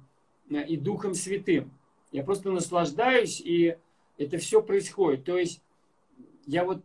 и Духом Святым. Я просто наслаждаюсь, и это все происходит. То есть я вот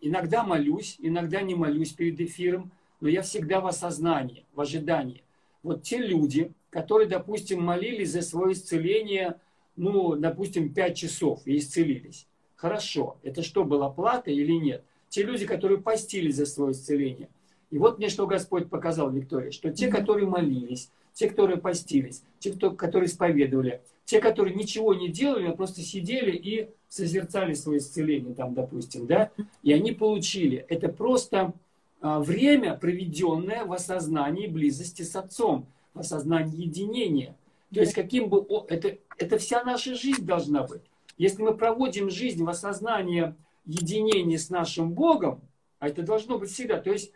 иногда молюсь, иногда не молюсь перед эфиром, но я всегда в осознании, в ожидании. Вот те люди, которые, допустим, молились за свое исцеление, ну, допустим, 5 часов и исцелились. Хорошо, это что, была плата или нет? Те люди, которые постились за свое исцеление. И вот мне что Господь показал, Виктория, что те, которые молились, те, которые постились, те, которые исповедовали, те, которые ничего не делали, а просто сидели и созерцали свое исцеление, там, допустим, да, и они получили. Это просто время, проведенное в осознании близости с Отцом, в осознании единения. То есть каким бы... это вся наша жизнь должна быть. Если мы проводим жизнь в осознании единения с нашим Богом, а это должно быть всегда, то есть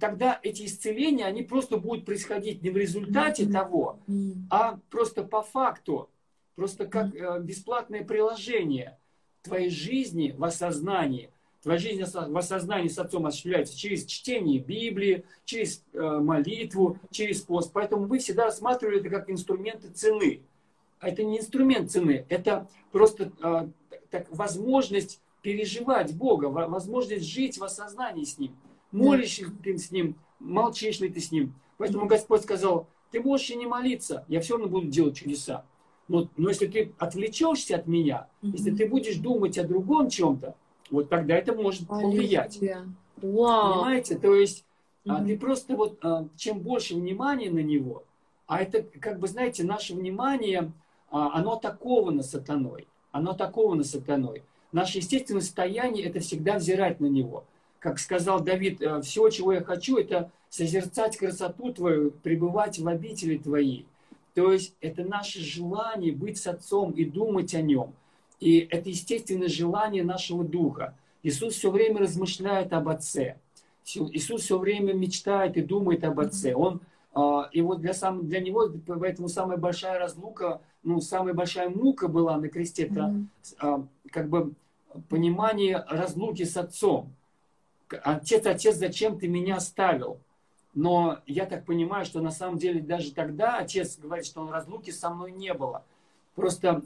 тогда эти исцеления, они просто будут происходить не в результате того, а просто по факту, просто как бесплатное приложение твоей жизни в осознании. Твоя жизнь в осознании с Отцом осуществляется через чтение Библии, через молитву, через пост. Поэтому вы всегда рассматривали это как инструменты цены. А это не инструмент цены, это просто возможность переживать Бога, возможность жить в осознании с Ним. Молишь ли ты с Ним, молчишь ли ты с Ним. Поэтому Господь сказал, ты можешь и не молиться, я все равно буду делать чудеса. Но если ты отвлечешься от Меня, если ты будешь думать о другом чем-то, вот тогда это может повлиять. Понимаете? То есть ты просто вот, чем больше внимания на него, а это, как бы, знаете, наше внимание, оно атаковано сатаной. Оно атаковано сатаной. Наше естественное состояние – это всегда взирать на него. Как сказал Давид, все, чего я хочу, это созерцать красоту твою, пребывать в обители твоей. То есть это наше желание быть с Отцом и думать о Нем. И это естественное желание нашего духа. Иисус все время размышляет об Отце. Иисус все время мечтает и думает об Отце. И вот для Него поэтому самая большая разлука, ну, самая большая мука была на кресте, это как бы понимание разлуки с Отцом. Отец, Отец, зачем ты меня оставил? Но я так понимаю, что на самом деле даже тогда Отец говорит, что он разлуки со мной не было. Просто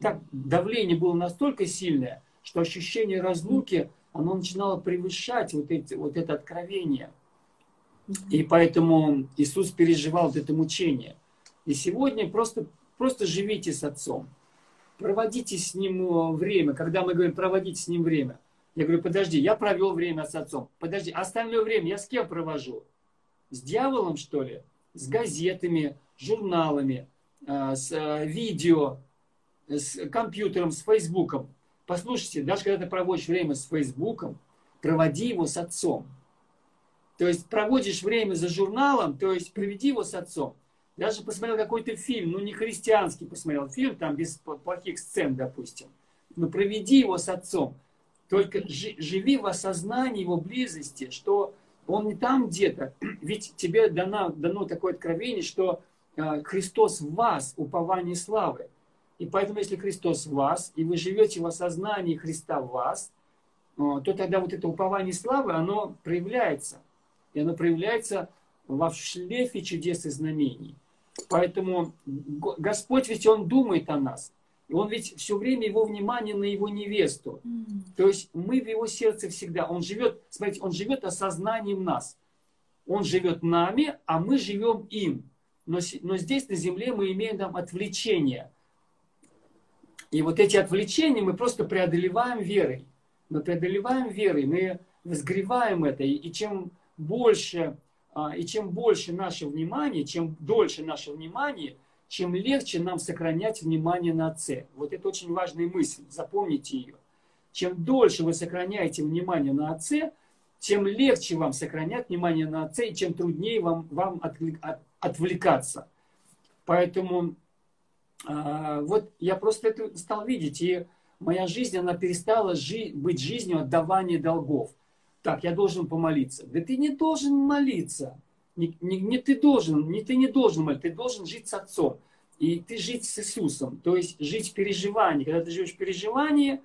так, давление было настолько сильное, что ощущение разлуки, оно начинало превышать вот это откровение. И поэтому Иисус переживал вот это мучение. И сегодня просто живите с Отцом. Проводите с Ним время. Когда мы говорим «проводите с Ним время», я говорю, подожди, я провел время с Отцом. Подожди, остальное время я с кем провожу? С дьяволом, что ли? С газетами, журналами, с видео, с компьютером, с Фейсбуком. Послушайте, даже когда ты проводишь время с Фейсбуком, проводи его с Отцом. То есть проводишь время за журналом, то есть проведи его с Отцом. Даже посмотрел какой-то фильм, ну не христианский посмотрел фильм, там без плохих сцен, допустим. Но проведи его с Отцом. Только живи в осознании его близости, что он не там где-то. Ведь тебе дано такое откровение, что Христос в вас, упование славы. И поэтому, если Христос в вас, и вы живете в осознании Христа в вас, то тогда вот это упование славы, оно проявляется. И оно проявляется во шлейфе чудес и знамений. Поэтому Господь ведь он думает о нас. Он ведь все время его внимание на его невесту. То есть мы в его сердце всегда. Он живет, смотрите, он живет осознанием нас. Он живет нами, а мы живем им. Но здесь на земле мы имеем там отвлечения. И вот эти отвлечения мы просто преодолеваем верой. Мы преодолеваем верой, мы возгреваем это. И чем больше наше внимание, чем дольше наше внимание, чем легче нам сохранять внимание на Отце. Вот это очень важная мысль, запомните ее. Чем дольше вы сохраняете внимание на Отце, тем легче вам сохранять внимание на Отце, и чем труднее вам отвлекаться. Поэтому вот я просто это стал видеть, и моя жизнь, она перестала быть жизнью отдавания долгов. Так, я должен помолиться. Да ты не должен молиться. Ты не должен молиться, ты должен жить с Отцом. И ты жить с Иисусом, то есть жить в переживании. Когда ты живешь в переживании,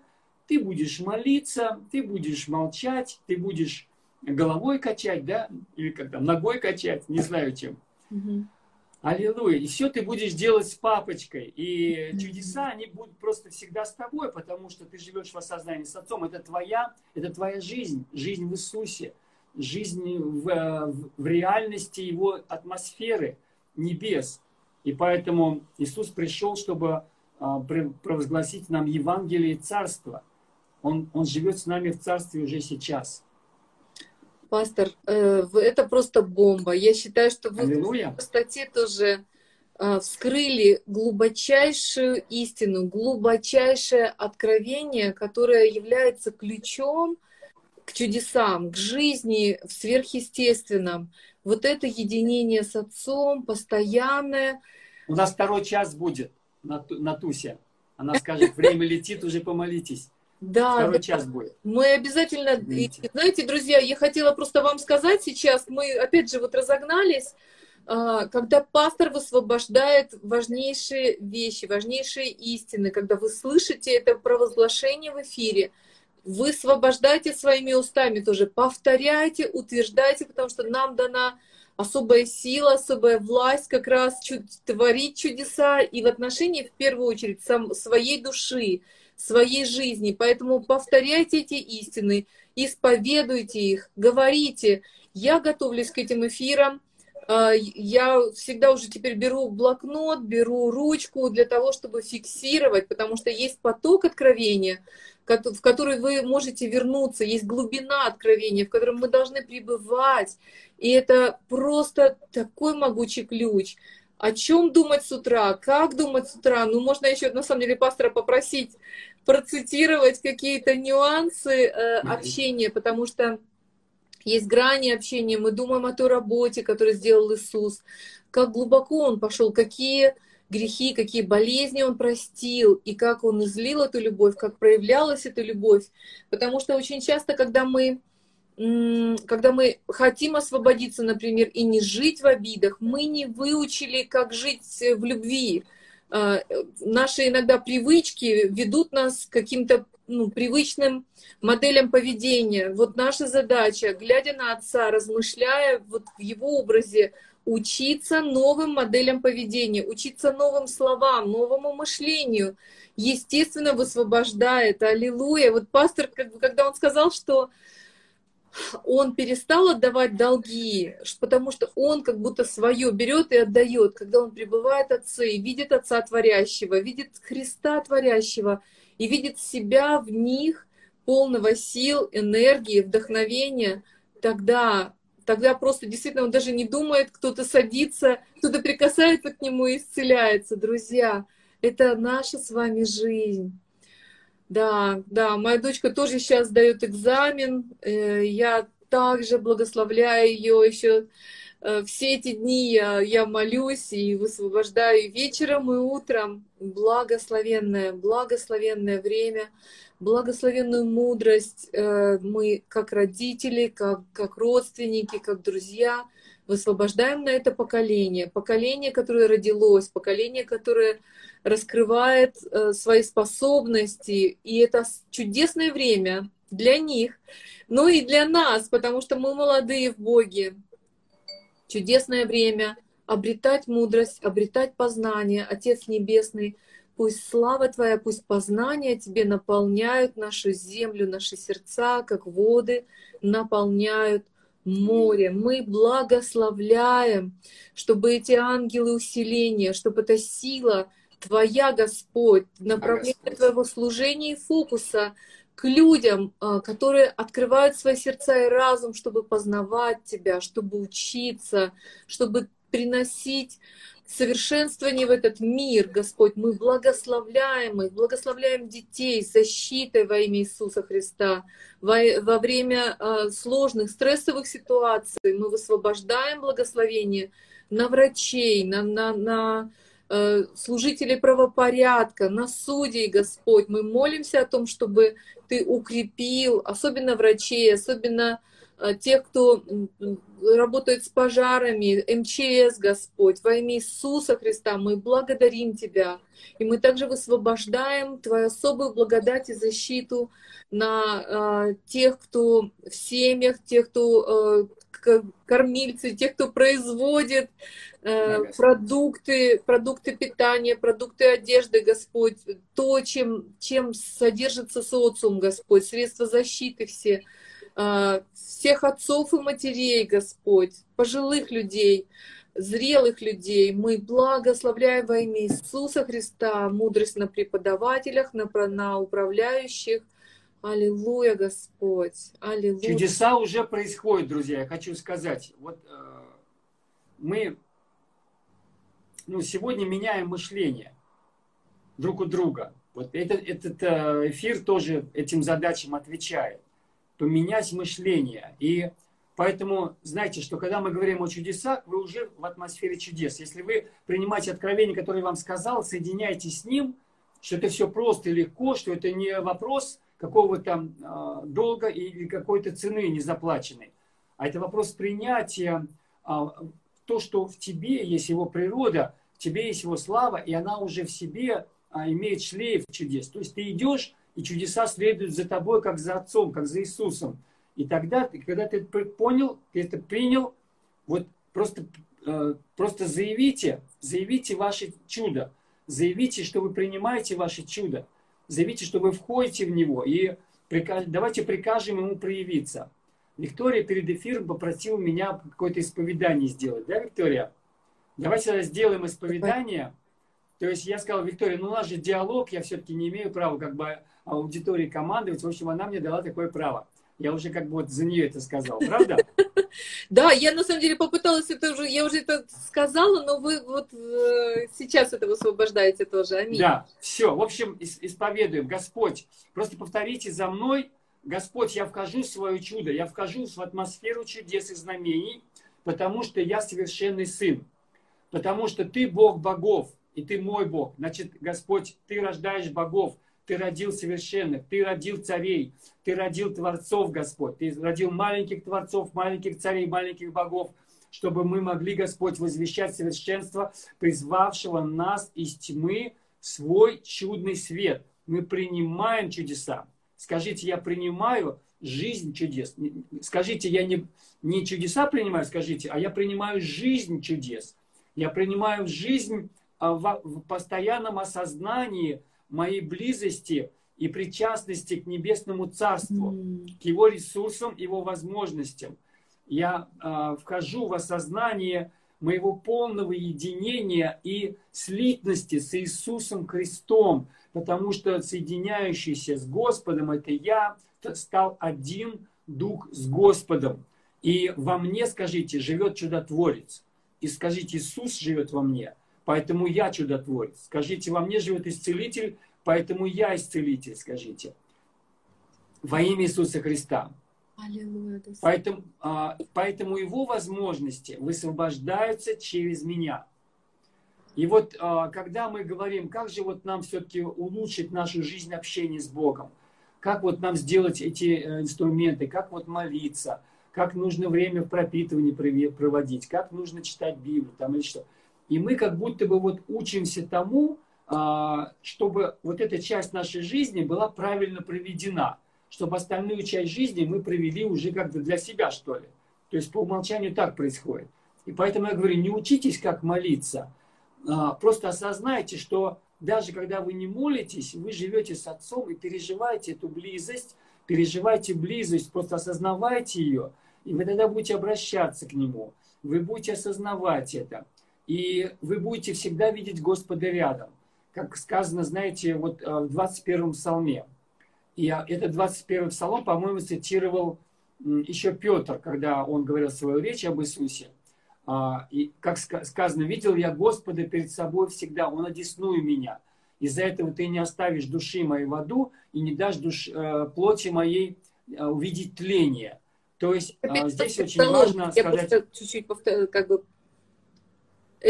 ты будешь молиться, ты будешь молчать, ты будешь головой качать, да, или как там, ногой качать, не знаю чем. Аллилуйя. И все ты будешь делать с папочкой. И чудеса, они будут просто всегда с тобой, потому что ты живешь в осознании с Отцом. Это твоя жизнь, жизнь в Иисусе, жизнь в реальности Его атмосферы, небес. И поэтому Иисус пришел, чтобы провозгласить нам Евангелие и Царство. Он живет с нами в Царстве уже сейчас. Пастор, это просто бомба. Я считаю, что вы в статье тоже вскрыли глубочайшую истину, глубочайшее откровение, которое является ключом к чудесам, к жизни в сверхъестественном. Вот это единение с Отцом, постоянное. У нас второй час будет, Натуся. Она скажет, время летит, уже помолитесь. Да, второй час будет. Мы обязательно... Знаете, друзья, я хотела просто вам сказать сейчас, мы опять же вот разогнались, когда пастор высвобождает важнейшие вещи, важнейшие истины, когда вы слышите это провозглашение в эфире, высвобождайте своими устами тоже, повторяйте, утверждайте, потому что нам дана особая сила, особая власть как раз творить чудеса и в отношении, в первую очередь, своей души, своей жизни. Поэтому повторяйте эти истины, исповедуйте их, говорите. Я готовлюсь к этим эфирам, я всегда уже теперь беру блокнот, беру ручку для того, чтобы фиксировать, потому что есть поток откровения, в который вы можете вернуться, есть глубина откровения, в котором мы должны пребывать. И это просто такой могучий ключ. О чем думать с утра? Как думать с утра? Ну, можно еще, на самом деле, пастора попросить процитировать какие-то нюансы общения, потому что есть грани общения. Мы думаем о той работе, которую сделал Иисус, как глубоко Он пошел, какие грехи, какие болезни Он простил, и как Он излил эту любовь, как проявлялась эта любовь. Потому что очень часто, когда мы хотим освободиться, например, и не жить в обидах, мы не выучили, как жить в любви. Наши иногда привычки ведут нас к каким-то привычным моделям поведения. Вот наша задача, глядя на Отца, размышляя вот в Его образе, учиться новым моделям поведения, учиться новым словам, новому мышлению, естественно, высвобождает. Аллилуйя! Вот пастор, когда он сказал, что он перестал отдавать долги, потому что он как будто свое берет и отдает, когда он пребывает в Отце и видит Отца Творящего, видит Христа Творящего и видит себя в них полного сил, энергии, вдохновения, Тогда просто действительно он даже не думает, кто-то садится, кто-то прикасается к нему и исцеляется. Друзья, это наша с вами жизнь. Да, моя дочка тоже сейчас сдаёт экзамен. Я также благословляю ее еще все эти дни. Я молюсь и высвобождаю вечером и утром благословенное время, благословенную мудрость. Мы как родители, как родственники, как друзья высвобождаем на это поколение, которое родилось, поколение, которое раскрывает свои способности. И это чудесное время для них, но и для нас, потому что мы молодые в Боге. Чудесное время обретать мудрость, обретать познание. Отец Небесный, пусть слава Твоя, пусть познание Тебе наполняют нашу землю, наши сердца, как воды наполняют море. Мы благословляем, чтобы эти ангелы усиления, чтобы эта сила Твоя, Господь, направление Твоего служения и фокуса к людям, которые открывают свои сердца и разум, чтобы познавать Тебя, чтобы учиться, чтобы приносить совершенствование в этот мир, Господь. Мы благословляем их, благословляем детей защитой во имя Иисуса Христа. Во время сложных, стрессовых ситуаций мы высвобождаем благословение на врачей, на служителей правопорядка, на судей, Господь. Мы молимся о том, чтобы Ты укрепил, особенно врачей, особенно тех, кто работает с пожарами, МЧС, Господь, во имя Иисуса Христа, мы благодарим Тебя. И мы также высвобождаем Твою особую благодать и защиту на тех, кто в семьях, тех, кто кормильцы, тех, кто производит продукты питания, продукты одежды, Господь, то, чем содержится социум, Господь, средства защиты все, всех отцов и матерей, Господь, пожилых людей, зрелых людей. Мы благословляем во имя Иисуса Христа мудрость на преподавателях, на управляющих. Аллилуйя, Господь! Аллилуйя. Чудеса уже происходят, друзья, я хочу сказать. Вот мы сегодня меняем мышление друг у друга. Вот этот эфир тоже этим задачам отвечает. Поменять мышление. И поэтому, знаете, что когда мы говорим о чудесах, вы уже в атмосфере чудес. Если вы принимаете откровение, которое я вам сказал, соединяйте с ним, что это все просто и легко, что это не вопрос какого-то долга или какой-то цены незаплаченной, а это вопрос принятия, то, что в тебе есть его природа, в тебе есть его слава, и она уже в себе имеет шлейф чудес. То есть ты идешь, и чудеса следуют за тобой, как за Отцом, как за Иисусом. И тогда, когда ты понял, ты это принял, вот просто заявите ваше чудо. Заявите, что вы принимаете ваше чудо. Заявите, что вы входите в него. И давайте прикажем ему проявиться. Виктория перед эфиром попросила меня какое-то исповедание сделать. Да, Виктория? Давайте сделаем исповедание. То есть я сказал, Виктория, у нас же диалог, я все-таки не имею права как бы аудитории командовать. В общем, она мне дала такое право. Я уже как бы вот за нее это сказал, правда? Да, я на самом деле попыталась это уже, я уже это сказала, но вы вот сейчас это высвобождаете тоже. Аминь. Да, все, в общем, исповедуем. Господь, просто повторите за мной. Господь, я вхожу в свое чудо, я вхожу в атмосферу чудес и знамений, потому что я совершенный сын, потому что ты Бог богов, и ты мой Бог. Значит, Господь, ты рождаешь богов, ты родил совершенных, ты родил царей, ты родил творцов, Господь. Ты родил маленьких творцов, маленьких царей, маленьких богов, чтобы мы могли, Господь, возвещать совершенство, призвавшего нас из тьмы свой чудный свет. Мы принимаем чудеса. Скажите, я принимаю жизнь чудес. Скажите, я не чудеса принимаю, скажите, а я принимаю жизнь чудес. Я принимаю жизнь в постоянном осознании моей близости и причастности к Небесному Царству, к Его ресурсам, Его возможностям. Я вхожу в осознание моего полного единения и слитности с Иисусом Христом, потому что соединяющийся с Господом, это я стал один дух с Господом. И во мне, скажите, живет чудотворец. И скажите, Иисус живет во мне. Поэтому я чудотворец. Скажите, во мне живет исцелитель, поэтому я исцелитель, скажите. Во имя Иисуса Христа. Аллилуйя. Поэтому его возможности высвобождаются через меня. И вот когда мы говорим, как же вот нам все-таки улучшить нашу жизнь общения с Богом, как вот нам сделать эти инструменты, как вот молиться, как нужно время в пропитывании проводить, как нужно читать Библию там или что. И мы как будто бы вот учимся тому, чтобы вот эта часть нашей жизни была правильно проведена, чтобы остальную часть жизни мы провели уже как бы для себя, что ли. То есть по умолчанию так происходит. И поэтому я говорю, не учитесь, как молиться, просто осознайте, что даже когда вы не молитесь, вы живете с Отцом и переживаете эту близость, просто осознавайте ее, и вы тогда будете обращаться к Нему, вы будете осознавать это. И вы будете всегда видеть Господа рядом. Как сказано, знаете, вот в 21-м псалме. И этот 21-й псалом, по-моему, цитировал еще Петр, когда он говорил свою речь об Иисусе. И, как сказано, «Видел я Господа перед собой всегда, Он одесную меня. Из-за этого ты не оставишь души моей в аду и не дашь плоти моей увидеть тление». То есть здесь очень важно сказать... Я просто чуть-чуть повторю,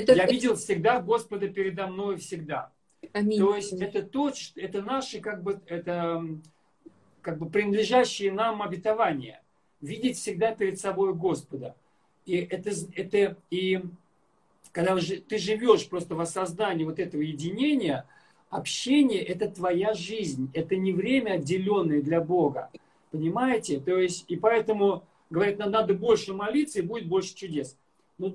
Я видел всегда Господа передо мной всегда. Аминь. То есть это то, это наши как бы принадлежащие нам обетования. Видеть всегда перед собой Господа. И и когда ты живешь просто в осознании вот этого единения, общение — это твоя жизнь. Это не время, отделенное для Бога. Понимаете? То есть, и поэтому, говорят, надо больше молиться, и будет больше чудес. Но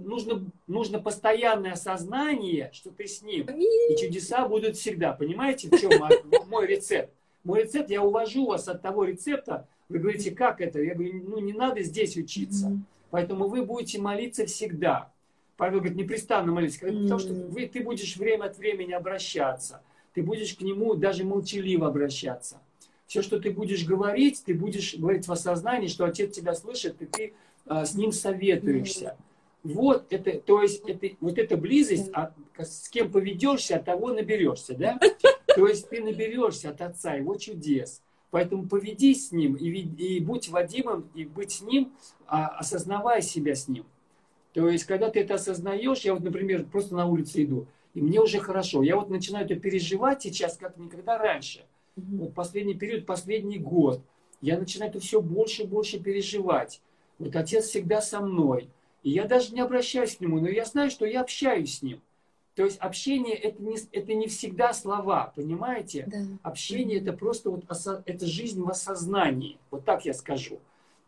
нужно постоянное осознание, что ты с Ним. И чудеса будут всегда. Понимаете, в чем мой рецепт? Мой рецепт, я увожу вас от того рецепта. Вы говорите, как это? Я говорю, ну не надо здесь учиться. Поэтому вы будете молиться всегда. Павел говорит, непрестанно молись. Потому что ты будешь время от времени обращаться. Ты будешь к Нему даже молчаливо обращаться. Все, что ты будешь говорить в осознании, что Отец тебя слышит, и ты с Ним советуешься. Вот это, то есть, вот эта близость, с кем поведешься, от того наберешься, да? То есть ты наберешься от Отца, Его чудес. Поэтому поведись с Ним, и будь водимым, и быть с Ним, осознавая себя с Ним. То есть, когда ты это осознаешь, я вот, например, просто на улице иду, и мне уже хорошо. Я вот начинаю это переживать сейчас, как никогда раньше. Вот последний период, последний год. Я начинаю это все больше и больше переживать. Вот Отец всегда со мной. И я даже не обращаюсь к Нему, но я знаю, что я общаюсь с Ним. То есть общение — это не всегда слова, понимаете? Да. Общение — это просто вот это жизнь в осознании. Вот так я скажу.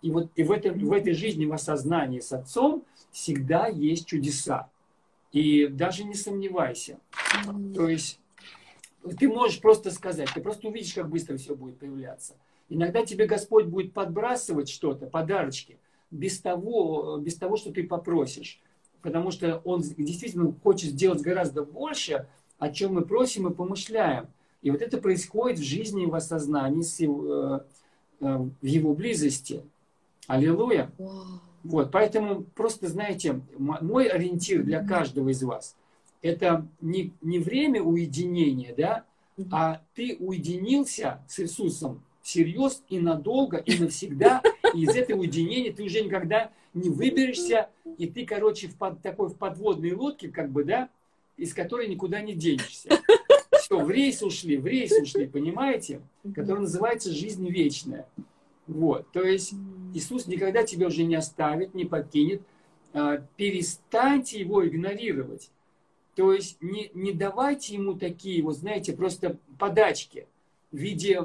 И вот в этой жизни в осознании с Отцом всегда есть чудеса. И даже не сомневайся. То есть ты можешь просто сказать, ты просто увидишь, как быстро все будет появляться. Иногда тебе Господь будет подбрасывать что-то, подарочки, без того, что ты попросишь. Потому что Он действительно хочет сделать гораздо больше, о чем мы просим и помышляем. И вот это происходит в жизни и в осознании, в Его близости. Аллилуйя! Вот, поэтому просто, знаете, мой ориентир для каждого из вас — это не время уединения, да, а ты уединился с Иисусом всерьез и надолго, и навсегда, и из этого уединения ты уже никогда не выберешься, и ты, короче, в подводной лодке, как бы, да, из которой никуда не денешься. Все, в рейс ушли, понимаете? Который называется «Жизнь вечная». Вот, то есть Иисус никогда тебя уже не оставит, не покинет. Перестаньте Его игнорировать. То есть не давайте Ему такие, вот знаете, просто подачки в виде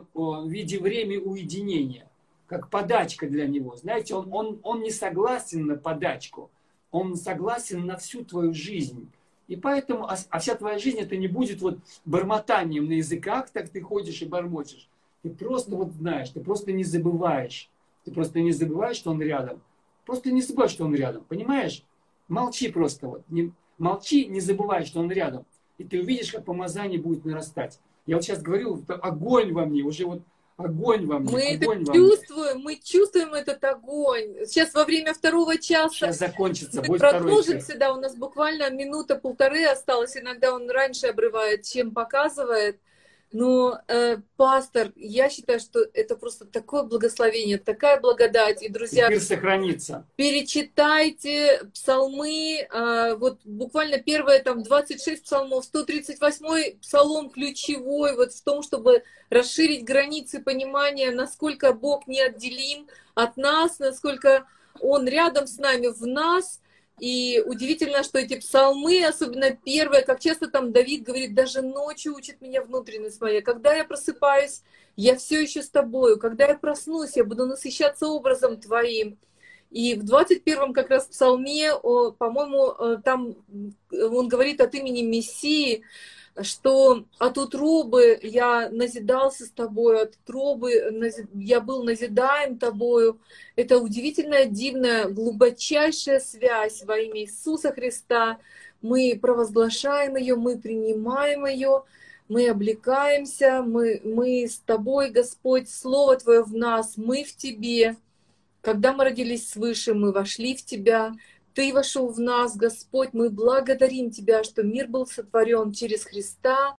времени уединения, как подачка для Него. Знаете, он не согласен на подачку, Он согласен на всю твою жизнь. И поэтому, вся твоя жизнь — это не будет вот бормотанием на языках, так ты ходишь и бормочешь. Ты просто вот знаешь, ты просто не забываешь. Ты просто не забываешь, что Он рядом. Просто не забывай, что Он рядом, понимаешь? Молчи просто вот. Молчи, не забывай, что Он рядом. И ты увидишь, как помазание будет нарастать. Я вот сейчас говорил, огонь во мне, уже вот огонь во мне. Мы огонь это чувствуем, мы чувствуем этот огонь. Сейчас во время второго часа сейчас закончится, мы продолжимся, да, у нас буквально минута-полторы осталось. Иногда он раньше обрывает, чем показывает. Но, пастор, я считаю, что это просто такое благословение, такая благодать. И, друзья, мир сохранится. Перечитайте псалмы. Вот буквально первые там 26 псалмов, 138 псалом ключевой вот в том, чтобы расширить границы понимания, насколько Бог неотделим от нас, насколько Он рядом с нами, в нас. И удивительно, что эти псалмы, особенно первые, как часто там Давид говорит, даже ночью учит меня внутренность моя. Когда я просыпаюсь, я все еще с тобою. Когда я проснусь, я буду насыщаться образом твоим. И в 21-м как раз псалме, по-моему, там он говорит от имени Мессии, что от утробы я назидался с тобой, от утробы я был назидаем тобою. Это удивительная, дивная, глубочайшая связь во имя Иисуса Христа. Мы провозглашаем ее, мы принимаем ее, мы облекаемся, мы с тобой, Господь, Слово Твое в нас, мы в Тебе. Когда мы родились свыше, мы вошли в Тебя. Ты вошел в нас, Господь, мы благодарим Тебя, что мир был сотворен через Христа.